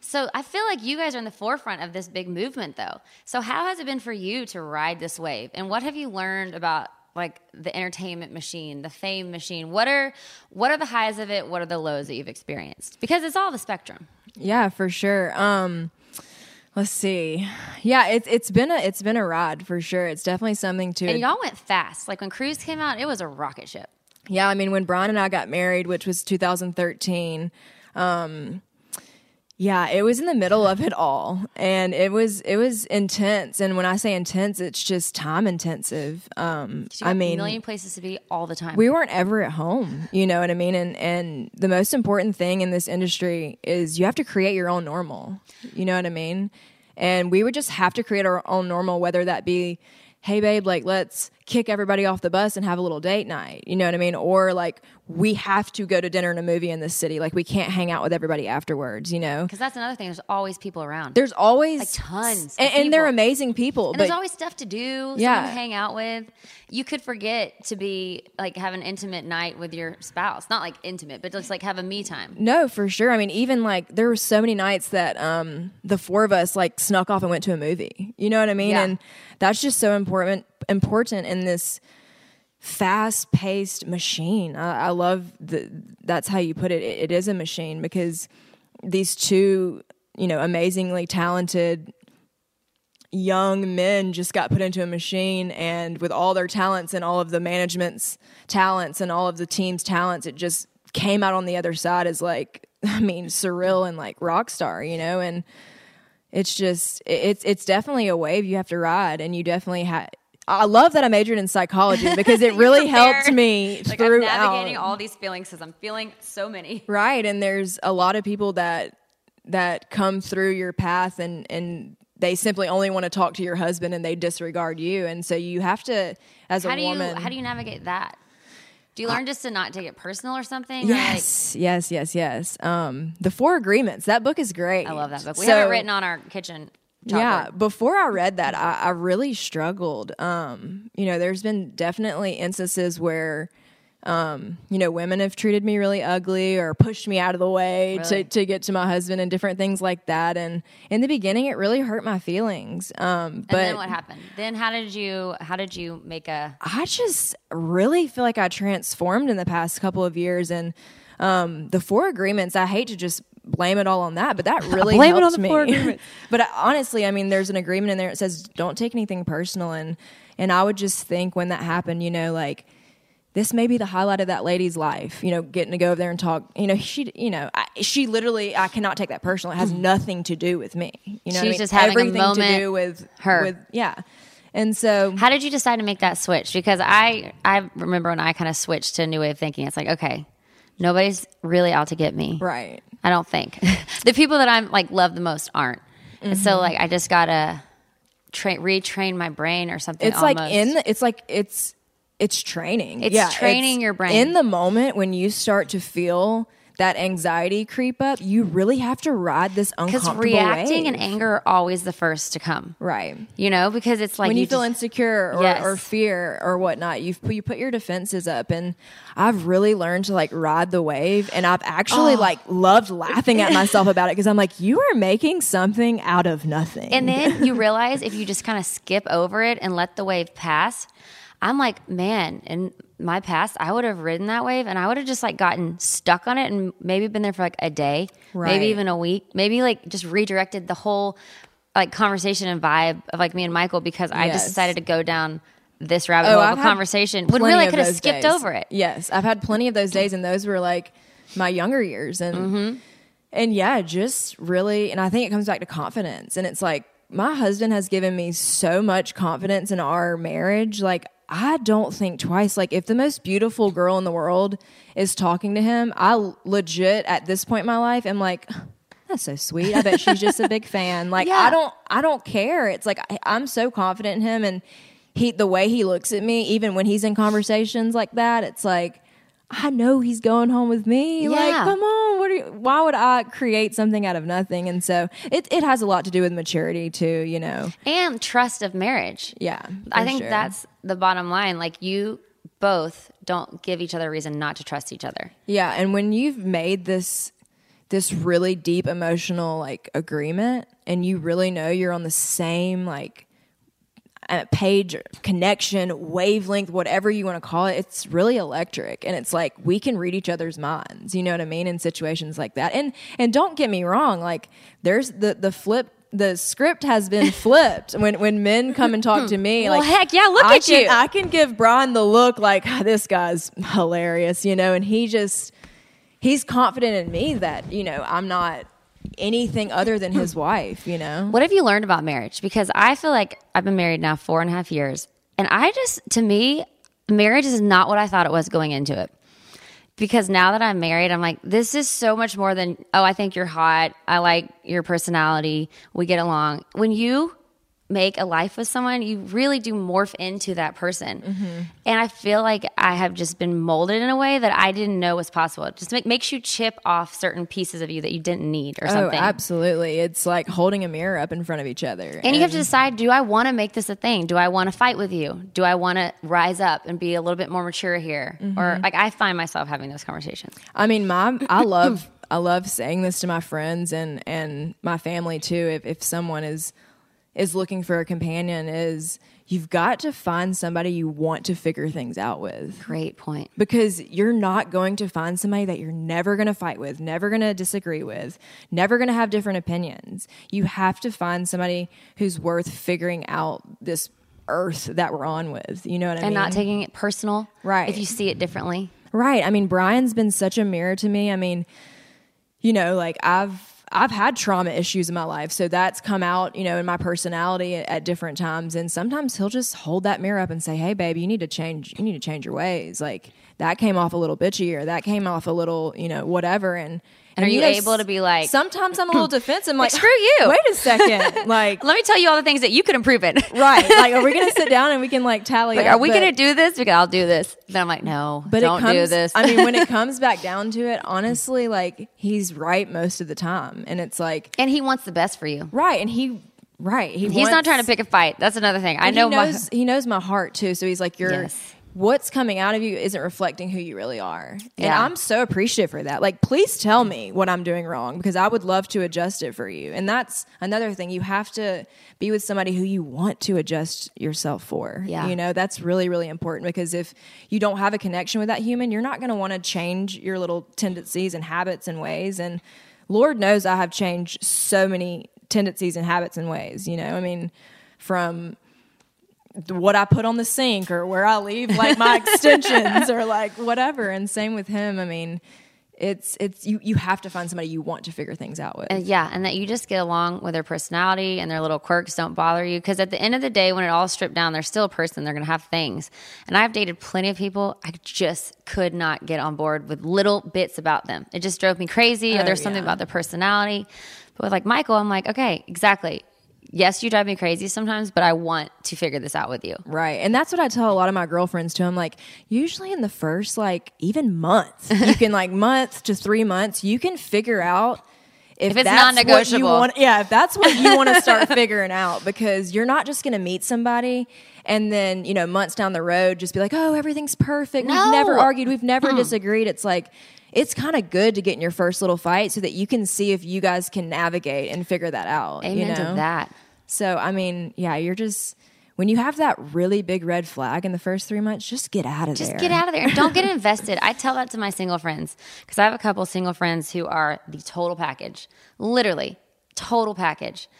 So I feel like you guys are in the forefront of this big movement, though. So how has it been for you to ride this wave? And what have you learned about, like, the entertainment machine, the fame machine? What are the highs of it? What are the lows that you've experienced? Because it's all the spectrum. Yeah, for sure. Let's see. Yeah, it's been a ride for sure. It's definitely something to. And y'all went fast. Like when Cruise came out, it was a rocket ship. Yeah, I mean when Brian and I got married, which was 2013. Yeah, it was in the middle of it all, and it was intense. And when I say intense, it's just time intensive. I mean, a million places to be all the time. We weren't ever at home, you know what I mean? And the most important thing in this industry is you have to create your own normal. You know what I mean? And we would just have to create our own normal, whether that be, hey babe, like let's kick everybody off the bus and have a little date night. You know what I mean? Or like we have to go to dinner and a movie in this city. Like we can't hang out with everybody afterwards, you know? Because that's another thing. There's always people around. There's always like tons. And they're amazing people. And there's always stuff to do. Yeah. Someone to hang out with. You could forget to be like have an intimate night with your spouse. Not like intimate, but just like have a me time. No, for sure. I mean, even like there were so many nights that the four of us like snuck off and went to a movie. You know what I mean? Yeah. And that's just so important in this fast-paced machine. I love that's how you put it. It is a machine because these two, you know, amazingly talented young men just got put into a machine, and with all their talents and all of the management's talents and all of the team's talents, it just came out on the other side as like, I mean, surreal and like rock star, you know, and it's just, it's definitely a wave you have to ride, and you definitely I love that I majored in psychology because it really helped me like throughout. I'm navigating all these feelings because I'm feeling so many. Right, and there's a lot of people that come through your path and they simply only want to talk to your husband and they disregard you. And so you have to, as a woman. How do you navigate that? Do you learn just to not take it personal or something? Yes, or like, yes. The Four Agreements. That book is great. I love that book. We have it written on our kitchen. Yeah. Before I read that, I really struggled. There's been definitely instances where, women have treated me really ugly or pushed me out of the way to get to my husband and different things like that. And in the beginning, it really hurt my feelings. But then what happened? Then how did you make a, I just really feel like I transformed in the past couple of years. And, the Four Agreements, I hate to just blame it all on that, but that really blame helped it on the Four Agreements. But honestly, there's an agreement in there that says, don't take anything personal. And I would just think when that happened, this may be the highlight of that lady's life, getting to go over there and talk, she literally, I cannot take that personal. It has nothing to do with me. She's just having everything a moment to do with her. And so how did you decide to make that switch? Because I remember when I kind of switched to a new way of thinking, it's like, okay, nobody's really out to get me. Right. I don't think the people that I'm love the most aren't. Mm-hmm. And so I just got to retrain my brain or something. It's almost. It's training. It's training your brain. In the moment when you start to feel that anxiety creep up, you really have to ride this uncomfortable wave. Because reacting and anger are always the first to come. Right. Because it's like... When you feel insecure or fear or whatnot, you put your defenses up. And I've really learned to ride the wave. And I've actually loved laughing at myself about it because I'm like, you are making something out of nothing. And then you realize if you just kind of skip over it and let the wave pass... I'm like, man, in my past, I would have ridden that wave and I would have just gotten stuck on it and maybe been there for a day, maybe even a week, maybe just redirected the whole conversation and vibe of me and Michael because I just decided to go down this rabbit hole of a conversation when really I could have skipped over it. Yes, I've had plenty of those days and those were my younger years and just really, and I think it comes back to confidence and it's my husband has given me so much confidence in our marriage, I don't think twice. If the most beautiful girl in the world is talking to him, I legit at this point in my life am like, that's so sweet. I bet she's just a big fan. I don't care. It's I'm so confident in him, and the way he looks at me, even when he's in conversations like that, it's I know he's going home with me. Yeah. Come on, why would I create something out of nothing? And so it has a lot to do with maturity too, And trust of marriage. Yeah. I think that's the bottom line. You both don't give each other a reason not to trust each other. Yeah. And when you've made this really deep emotional agreement and you really know you're on the same page, connection, wavelength, whatever you want to call it, it's really electric. And it's we can read each other's minds, you know what I mean? In situations like that. And don't get me wrong, there's the script has been flipped when men come and talk to me. Well, heck yeah, look at you. I can give Brian the look this guy's hilarious, and he's confident in me that, I'm not anything other than his wife, What have you learned about marriage? Because I feel like I've been married now 4.5 years, and to me, marriage is not what I thought it was going into it. Because now that I'm married, I'm like, this is so much more than, oh, I think you're hot. I like your personality. We get along. When you make a life with someone, you really do morph into that person. Mm-hmm. And I feel like I have just been molded in a way that I didn't know was possible. It just makes you chip off certain pieces of you that you didn't need or something. Oh, absolutely. It's like holding a mirror up in front of each other. And you have to decide, do I want to make this a thing? Do I want to fight with you? Do I want to rise up and be a little bit more mature here? Mm-hmm. Or I find myself having those conversations. I love saying this to my friends and my family too. If someone is looking for a companion, is you've got to find somebody you want to figure things out with. Great point. Because you're not going to find somebody that you're never going to fight with, never going to disagree with, never going to have different opinions. You have to find somebody who's worth figuring out this earth that we're on with. You know what I mean? And not taking it personal. Right. If you see it differently. Right. Brian's been such a mirror to me. I've had trauma issues in my life, so that's come out, in my personality at different times. And sometimes he'll just hold that mirror up and say, "Hey, babe, you need to change your ways. That came off a little bitchy, or that came off a little, whatever." And And are you able to be like... Sometimes I'm a little defensive. I'm like, screw you. Wait a second. Like, let me tell you all the things that you could improve in. Right. Like, are we going to sit down and we can like tally up? Are we going to do this? Because I'll do this. Then I'm like, no, don't do this. I mean, when it comes back down to it, honestly, like he's right most of the time. And it's like... And he wants the best for you. Right. And he's not trying to pick a fight. That's another thing. I know he knows my heart too. So he's like, what's coming out of you isn't reflecting who you really are. Yeah. And I'm so appreciative for that. Like, please tell me what I'm doing wrong because I would love to adjust it for you. And that's another thing. You have to be with somebody who you want to adjust yourself for. Yeah. You know, that's really, really important because if you don't have a connection with that human, you're not going to want to change your little tendencies and habits and ways. And Lord knows I have changed so many tendencies and habits and ways, you know, I mean, from what I put on the sink or where I leave like my extensions or like whatever. And same with him. I mean, it's, you have to find somebody you want to figure things out with. Yeah. And that you just get along with their personality and their little quirks don't bother you. Cause at the end of the day, when it all stripped down, they're still a person. They're going to have things. And I've dated plenty of people. I just could not get on board with little bits about them. It just drove me crazy. Or there's something about their personality. But with like Michael, I'm like, okay, exactly. Yes, you drive me crazy sometimes, but I want to figure this out with you. Right. And that's what I tell a lot of my girlfriends too. I'm like, usually in the first, like even month, you can like month to 3 months, you can figure out if it's non-negotiable. If that's what you want to start figuring out, because you're not just going to meet somebody and then, you know, months down the road, just be like, oh, everything's perfect. No. We've never argued. We've never disagreed. It's like, it's kind of good to get in your first little fight so that you can see if you guys can navigate and figure that out. Amen to that. So, I mean, yeah, you're just... When you have that really big red flag in the first 3 months, just get out of there. Just get out of there. Don't get invested. I tell that to my single friends because I have a couple single friends who are the total package. Literally, total package.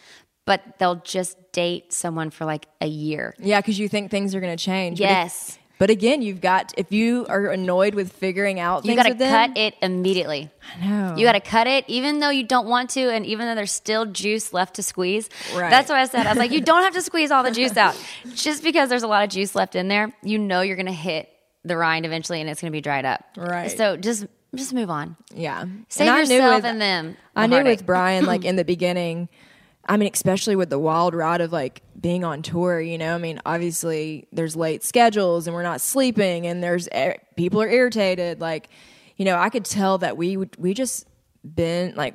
But they'll just date someone for like a year. Yeah, because you think things are going to change. Yes. But again, if you are annoyed with figuring out things with them, you got to cut it immediately. I know. You got to cut it even though you don't want to and even though there's still juice left to squeeze. Right. That's what I said. I was like, you don't have to squeeze all the juice out. Just because there's a lot of juice left in there, you know you're going to hit the rind eventually and it's going to be dried up. Right. So just move on. Yeah. Save yourself and them. I knew with Brian, like in the beginning, I mean, especially with the wild ride of like being on tour, you know, I mean, obviously there's late schedules and we're not sleeping and there's people are irritated. Like, you know, I could tell that we just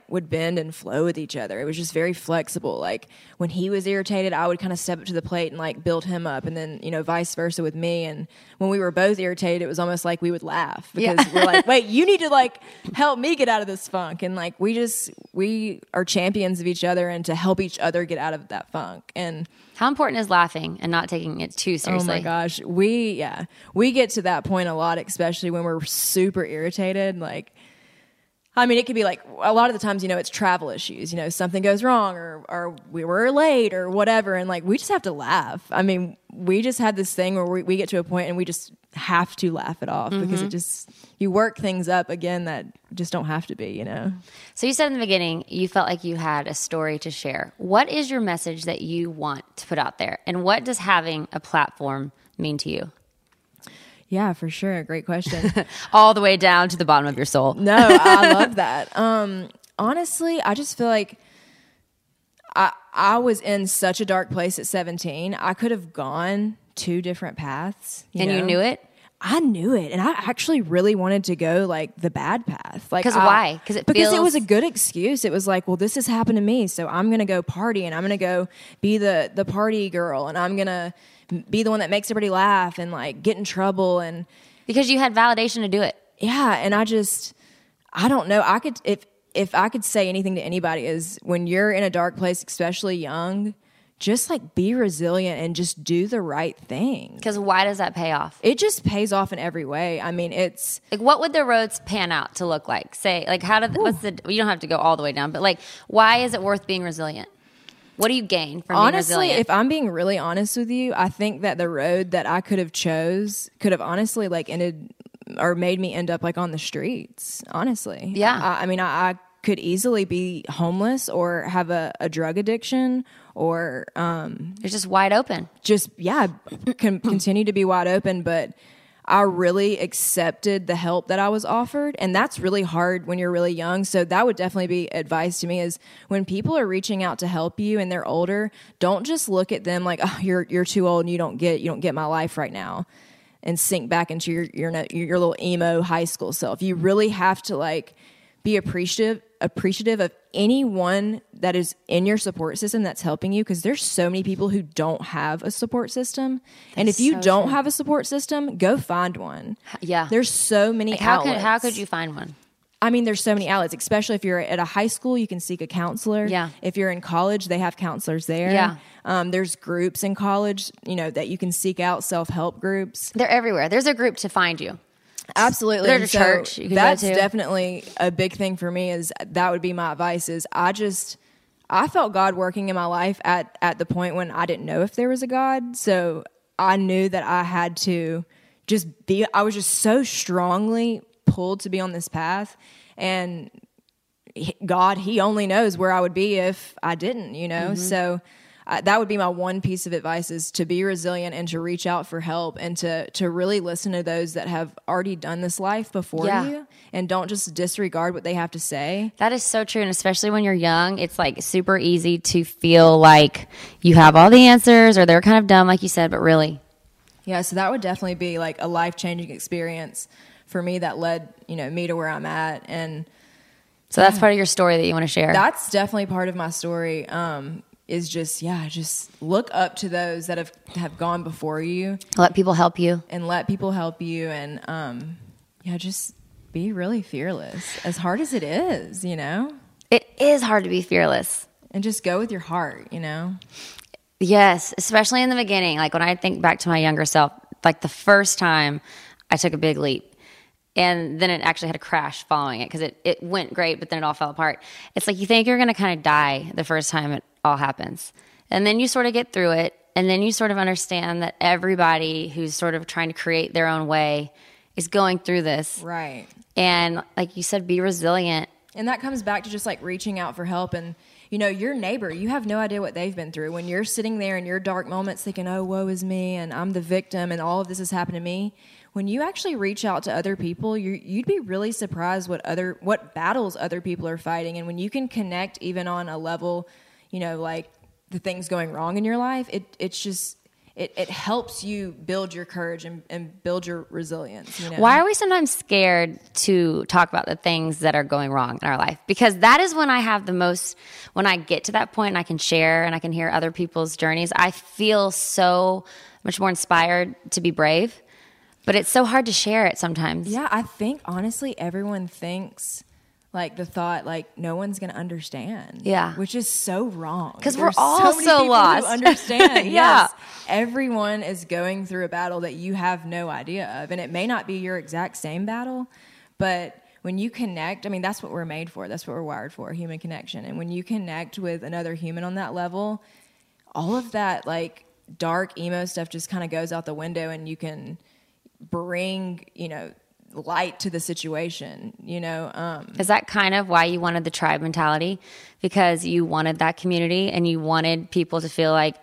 would bend and flow with each other. It was just very flexible. Like when he was irritated, I would kind of step up to the plate and like build him up and then, you know, vice versa with me. And when we were both irritated, it was almost like we would laugh because we're like, wait, you need to like help me get out of this funk. And like, we are champions of each other and to help each other get out of that funk. And how important is laughing and not taking it too seriously? Oh my gosh. We get to that point a lot, especially when we're super irritated. Like, I mean, it could be like a lot of the times, you know, it's travel issues, you know, something goes wrong or we were late or whatever. And like, we just have to laugh. I mean, we just have this thing where we get to a point and we just have to laugh it off because it just, you work things up again that just don't have to be, you know? So you said in the beginning, you felt like you had a story to share. What is your message that you want to put out there? And what does having a platform mean to you? Yeah, for sure. Great question. All the way down to the bottom of your soul. No, I love that. Honestly, I just feel like I was in such a dark place at 17. I could have gone two different paths. You knew it? I knew it. And I actually really wanted to go like the bad path. Like, why? Because it was a good excuse. It was like, well, this has happened to me. So I'm going to go party and I'm going to go be the party girl. And I'm going to be the one that makes everybody laugh and like get in trouble. And because you had validation to do it. Yeah. And I don't know. I could, if I could say anything to anybody is when you're in a dark place, especially young, just like be resilient and just do the right thing. Because why does that pay off? It just pays off in every way. I mean, it's like, what would the roads pan out to look like? Say like, you don't have to go all the way down, but like, why is it worth being resilient? What do you gain from being resilient? Honestly, if I'm being really honest with you, I think that the road that I could have chose could have honestly like ended or made me end up like on the streets, honestly. Yeah. I mean, I could easily be homeless or have a drug addiction or... You're just wide open. Just, yeah, continue to be wide open. But I really accepted the help that I was offered. And that's really hard when you're really young. So that would definitely be advice to me is when people are reaching out to help you and they're older, don't just look at them like, oh, you're too old and you don't get my life right now, and sink back into your little emo high school self. You really have to like be appreciative of anyone that is in your support system that's helping you, because there's so many people who don't have a support system. That's and if you so don't true. Have a support system, go find one. Yeah. There's so many outlets. How could you find one? I mean, there's so many outlets, especially if you're at a high school, you can seek a counselor. Yeah. If you're in college, they have counselors there. Yeah. There's groups in college, that you can seek out, self-help groups. They're everywhere. There's a group to find you. Absolutely. There's a church you can go to. That's definitely a big thing for me, is that would be my advice is I felt God working in my life at the point when I didn't know if there was a God. So I knew that I had to I was just so strongly pulled to be on this path, and God, he only knows where I would be if I didn't, Mm-hmm. So that would be my one piece of advice, is to be resilient and to reach out for help, and to really listen to those that have already done this life before you, and don't just disregard what they have to say. That is so true. And especially when you're young, it's like super easy to feel like you have all the answers, or they're kind of dumb, like you said, but really. Yeah. So that would definitely be like a life-changing experience for me that led, me to where I'm at. And so that's part of your story that you want to share. That's definitely part of my story. Is just look up to those that have gone before you. Let people help you. And, just be really fearless, as hard as it is, It is hard to be fearless. And just go with your heart, Yes, especially in the beginning. Like when I think back to my younger self, like the first time I took a big leap, and then it actually had a crash following it, because it went great, but then it all fell apart. It's like you think you're going to kind of die the first time it all happens. And then you sort of get through it, and then you sort of understand that everybody who's sort of trying to create their own way is going through this. Right. And like you said, be resilient. And that comes back to just like reaching out for help. And your neighbor, you have no idea what they've been through. When you're sitting there in your dark moments thinking, oh, woe is me, and I'm the victim, and all of this has happened to me, when you actually reach out to other people, you'd be really surprised what battles other people are fighting. And when you can connect even on a level, like the things going wrong in your life, it helps you build your courage and build your resilience. Why are we sometimes scared to talk about the things that are going wrong in our life? Because that is when I have the most, when I get to that point and I can share and I can hear other people's journeys, I feel so much more inspired to be brave. But it's so hard to share it sometimes. Yeah, I think, honestly, everyone thinks, like, the thought, like, no one's going to understand. Yeah. Which is so wrong. Because we're all so lost. Who understand. Yeah. Yes. Everyone is going through a battle that you have no idea of. And it may not be your exact same battle, but when you connect, I mean, that's what we're made for. That's what we're wired for, human connection. And when you connect with another human on that level, all of that, like, dark emo stuff just kind of goes out the window, and you can bring, light to the situation, Is that kind of why you wanted the tribe mentality? Because you wanted that community, and you wanted people to feel like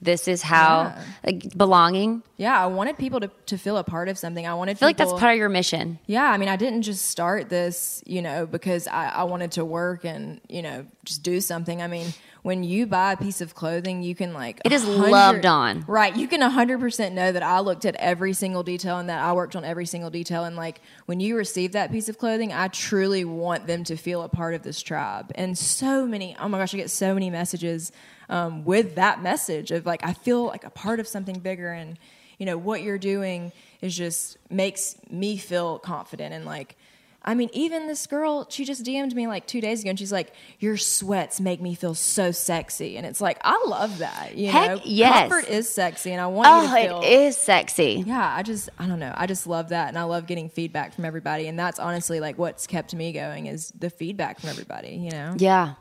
this is how, like, belonging? Yeah, I wanted people to feel a part of something. I feel like that's part of your mission. Yeah, I mean, I didn't just start this, because I wanted to work and, just do something. I mean, when you buy a piece of clothing, you can like... It is loved on. Right. You can 100% know that I looked at every single detail and that I worked on every single detail. And like when you receive that piece of clothing, I truly want them to feel a part of this tribe. And so many... Oh my gosh, I get so many messages with that message of like, I feel like a part of something bigger, and what you're doing is just makes me feel confident. And like, I mean, even this girl, she just DM'd me like 2 days ago, and she's like, your sweats make me feel so sexy. And it's like, I love that. Heck yes. Comfort is sexy, and I want you to feel. Oh, it is sexy. Yeah. I don't know. I just love that. And I love getting feedback from everybody. And that's honestly like what's kept me going, is the feedback from everybody. Yeah.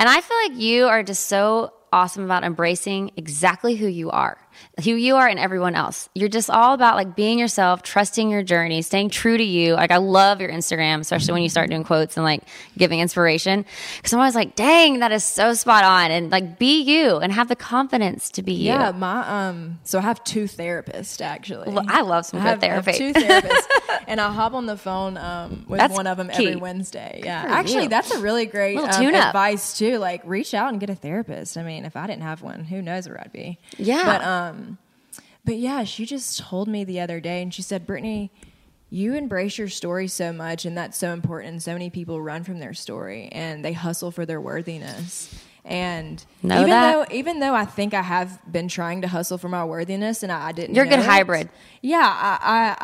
And I feel like you are just so awesome about embracing exactly who you are and everyone else. You're just all about like being yourself, trusting your journey, staying true to you. Like I love your Instagram, especially when you start doing quotes and like giving inspiration. Cause I'm always like, dang, that is so spot on. And like, be you and have the confidence to be you. Yeah. So I have two therapists actually. Well, I love some good therapy. I have two therapists and I hop on the phone, with one of them every Wednesday. Yeah. Actually, that's a really great advice too. Like reach out and get a therapist. I mean, if I didn't have one, who knows where I'd be. Yeah. But yeah, she just told me the other day and she said, Brittany, you embrace your story so much and that's so important. And so many people run from their story and they hustle for their worthiness. And even though I think I have been trying to hustle for my worthiness and I didn't, you're a good hybrid. Yeah.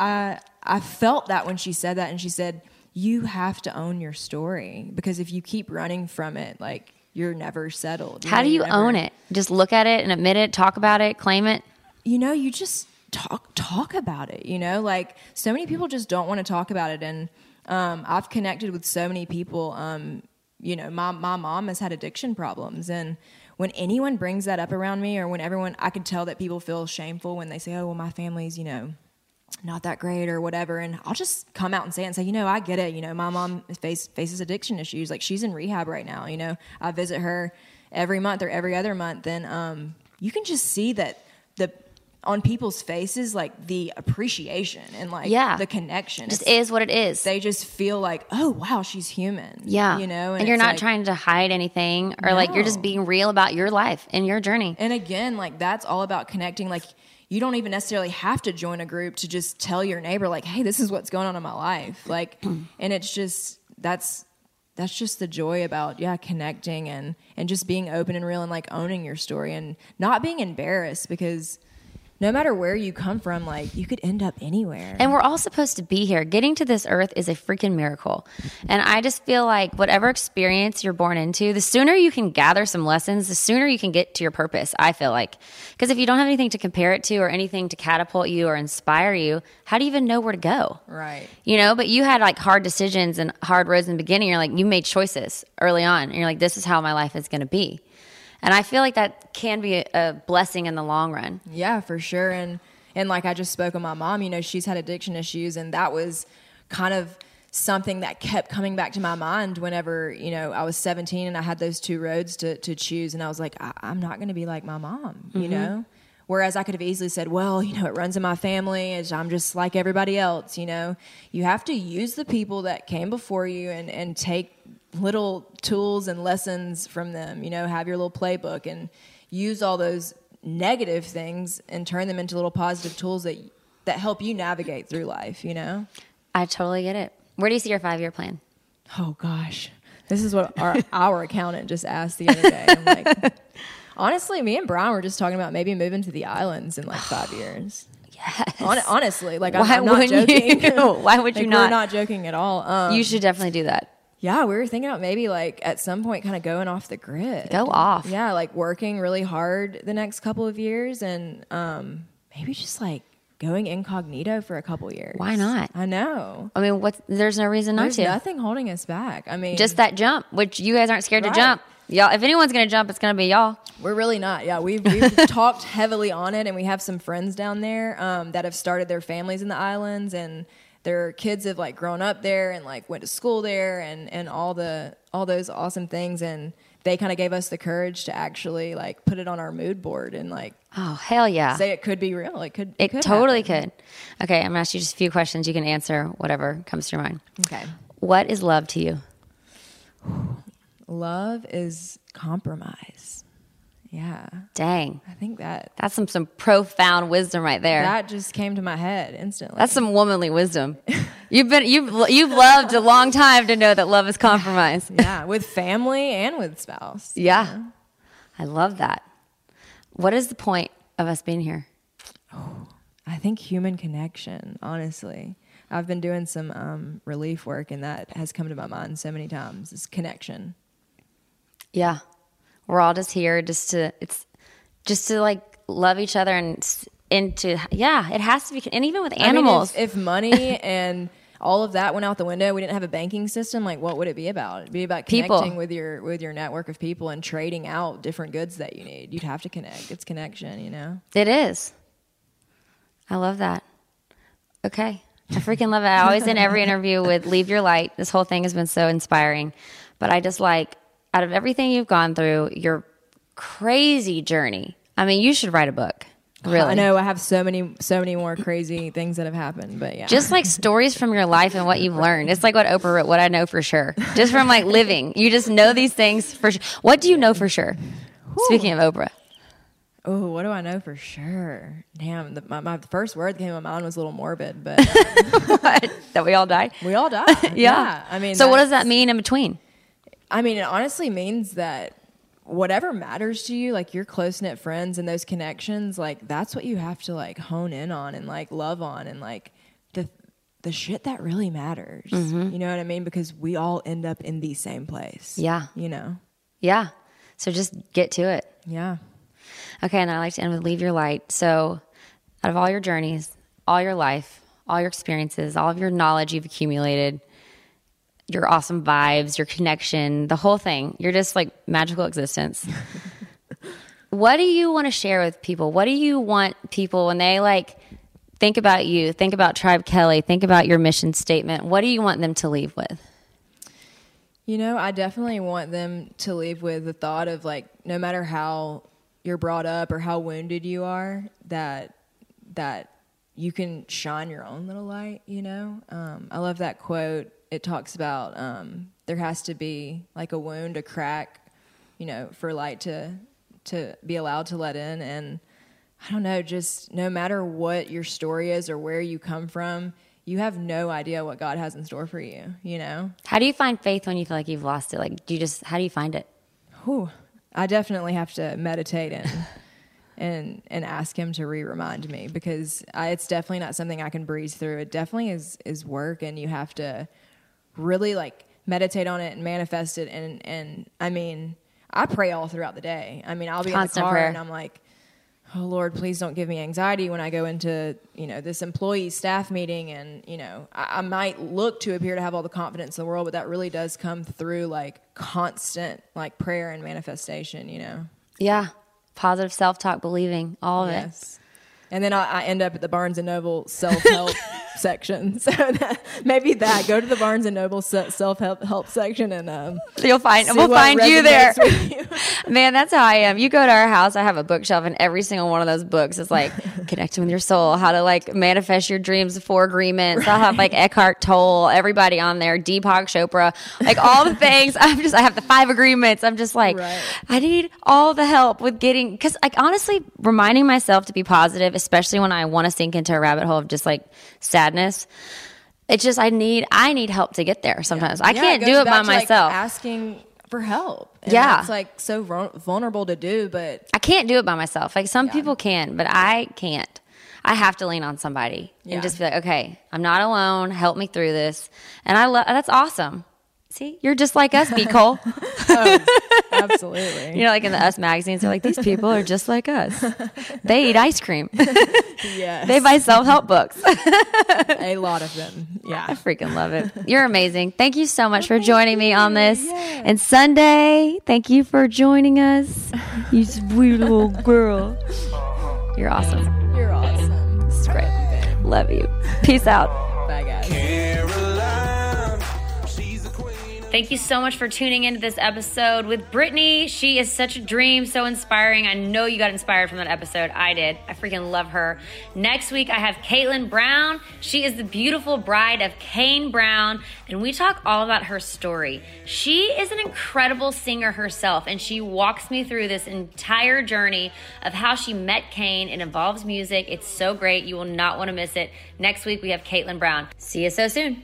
I felt that when she said that and she said, you have to own your story because if you keep running from it, like you're never settled. How do you own it? Just look at it and admit it, talk about it, claim it. You know, you just talk about it, you know, like so many people just don't want to talk about it. And, I've connected with so many people. You know, my mom has had addiction problems and when anyone brings that up around me or when I could tell that people feel shameful when they say, oh, well, my family's, you know, not that great or whatever. And I'll just come out and say, you know, I get it. You know, my mom faces addiction issues. Like she's in rehab right now. You know, I visit her every month or every other month. And, you can just see that on people's faces, like the appreciation and like the connection. Just is what it is. They just feel like, oh wow, she's human. Yeah. You know, and you're not like trying to hide anything or like you're just being real about your life and your journey. And again, like that's all about connecting. Like you don't even necessarily have to join a group to just tell your neighbor like, hey, this is what's going on in my life. Like, and it's just, that's just the joy about, connecting and just being open and real and like owning your story and not being embarrassed because no matter where you come from, like you could end up anywhere. And we're all supposed to be here. Getting to this earth is a freaking miracle. And I just feel like whatever experience you're born into, the sooner you can gather some lessons, the sooner you can get to your purpose, I feel like. Because if you don't have anything to compare it to or anything to catapult you or inspire you, how do you even know where to go? Right. You know, but you had like hard decisions and hard roads in the beginning. You're like, you made choices early on. And you're like, this is how my life is going to be. And I feel like that can be a blessing in the long run. Yeah, for sure. And like I just spoke of my mom, you know, she's had addiction issues and that was kind of something that kept coming back to my mind whenever, you know, I was 17 and I had those two roads to choose. And I was like, I'm not going to be like my mom, you know, whereas I could have easily said, well, you know, it runs in my family and I'm just like everybody else. You know, you have to use the people that came before you and take little tools and lessons from them, you know, have your little playbook and use all those negative things and turn them into little positive tools that help you navigate through life, you know? I totally get it. Where do you see your 5-year plan? Oh gosh. This is what our accountant just asked the other day. I'm like, honestly, me and Brian were just talking about maybe moving to the islands in like 5 years. Yes. Honestly, like I'm not joking. Why would you like, not? We're not joking at all. You shoshould definitely do that. Yeah, we were thinking about maybe like at some point kind of going off the grid. Go off. Yeah, like working really hard the next couple of years and maybe just like going incognito for a couple years. Why not? I know. I mean, there's no reason not to. There's nothing holding us back. I mean, just that jump, which you guys aren't scared to jump. Y'all, if anyone's going to jump, it's going to be y'all. We're really not. Yeah, we've talked heavily on it and we have some friends down there that have started their families in the islands and their kids have like grown up there and like went to school there and all those awesome things. And they kind of gave us the courage to actually like put it on our mood board and like, oh, hell yeah. Say it could be real. It could totally happen. Could. Okay. I'm going to ask you just a few questions. You can answer whatever comes to your mind. Okay. What is love to you? Love is compromise. Yeah. Dang. I think that's some profound wisdom right there. That just came to my head instantly. That's some womanly wisdom. You've loved a long time to know that love is compromise. Yeah, with family and with spouse. Yeah. You know? I love that. What is the point of us being here? Oh, I think human connection, honestly. I've been doing some relief work and that has come to my mind so many times is connection. Yeah. We're all just here just to like love each other and it has to be. And even with animals, I mean, if money and all of that went out the window. We didn't have a banking system. Like, what would it be about? It'd be about connecting people. with your network of people and trading out different goods that you need. You'd have to connect. It's connection, you know? It is. I love that. Okay. I freaking love it. I always end every interview with leave your light. This whole thing has been so inspiring. But I just like, out of everything you've gone through, your crazy journey. I mean, you should write a book. Really. I know. I have so many more crazy things that have happened, but yeah. Just like stories from your life and what you've learned. It's like what Oprah wrote, what I know for sure. Just from like living. You just know these things for sure. What do you know for sure? Ooh. Speaking of Oprah. Oh, what do I know for sure? Damn, my first word that came to mind was a little morbid, but. That we all die? We all die. Yeah. I mean. So what does that mean in between? I mean, it honestly means that whatever matters to you, like your close-knit friends and those connections, like that's what you have to like hone in on and like love on and like the shit that really matters. Mm-hmm. You know what I mean? Because we all end up in the same place. Yeah. You know? Yeah. So just get to it. Yeah. Okay, and I like to end with leave your light. So out of all your journeys, all your life, all your experiences, all of your knowledge you've accumulated, your awesome vibes, your connection, the whole thing, you're just like magical existence. What do you want to share with people? What do you want people when they like think about you, think about Tribe Kelley, think about your mission statement? What do you want them to leave with? You know, I definitely want them to leave with the thought of like, no matter how you're brought up or how wounded you are, that you can shine your own little light, you know? I love that quote. It talks about there has to be like a wound, a crack, you know, for light to be allowed to let in. And I don't know, just no matter what your story is or where you come from, you have no idea what God has in store for you, you know? How do you find faith when you feel like you've lost it? Like, how do you find it? Whew. I definitely have to meditate and ask him to re-remind me, because it's definitely not something I can breeze through. It definitely is work, and you have to really like meditate on it and manifest it. And I mean, I pray all throughout the day. I mean, I'll be constant in the car prayer. And I'm like, oh Lord, please don't give me anxiety when I go into, you know, this employee staff meeting. And, you know, I might look to appear to have all the confidence in the world, but that really does come through like constant like prayer and manifestation, you know? Yeah. Positive self-talk, believing, all of yes. it. And then I end up at the Barnes & Noble self-help section. So go to the Barnes & Noble self-help section and we'll find you there. Man, that's how I am. You go to our house, I have a bookshelf, and every single one of those books is like connecting with your soul, how to like manifest your dreams, the Four Agreements. Right. I'll have like Eckhart Tolle, everybody on there, Deepak Chopra, like all the things. I have the Five Agreements. I'm just like, right. I need all the help with getting, because like honestly, reminding myself to be positive, especially when I want to sink into a rabbit hole of just like sadness. It's just I need help to get there sometimes. Yeah. I can't do it by myself. Like asking for help. And yeah. It's like so vulnerable to do, but I can't do it by myself. Like some people can, but I can't. I have to lean on somebody and just be like, okay, I'm not alone. Help me through this. And I love that's awesome. See, you're just like us, B. Cole. Oh, absolutely. You know, like in the Us magazines, they're like, these people are just like us. They eat ice cream. Yes. They buy self-help books. A lot of them. Yeah. I freaking love it. You're amazing. Thank you so much for joining me on this. Yes. And Sunday, thank you for joining us. You sweet little girl. You're awesome. You're awesome. It's great. Love you. Peace out. Bye, guys. Thank you so much for tuning into this episode with Brittany. She is such a dream, so inspiring. I know you got inspired from that episode. I did. I freaking love her. Next week, I have Caitlin Brown. She is the beautiful bride of Kane Brown, and we talk all about her story. She is an incredible singer herself, and she walks me through this entire journey of how she met Kane and involves music. It's so great. You will not want to miss it. Next week, we have Caitlin Brown. See you so soon.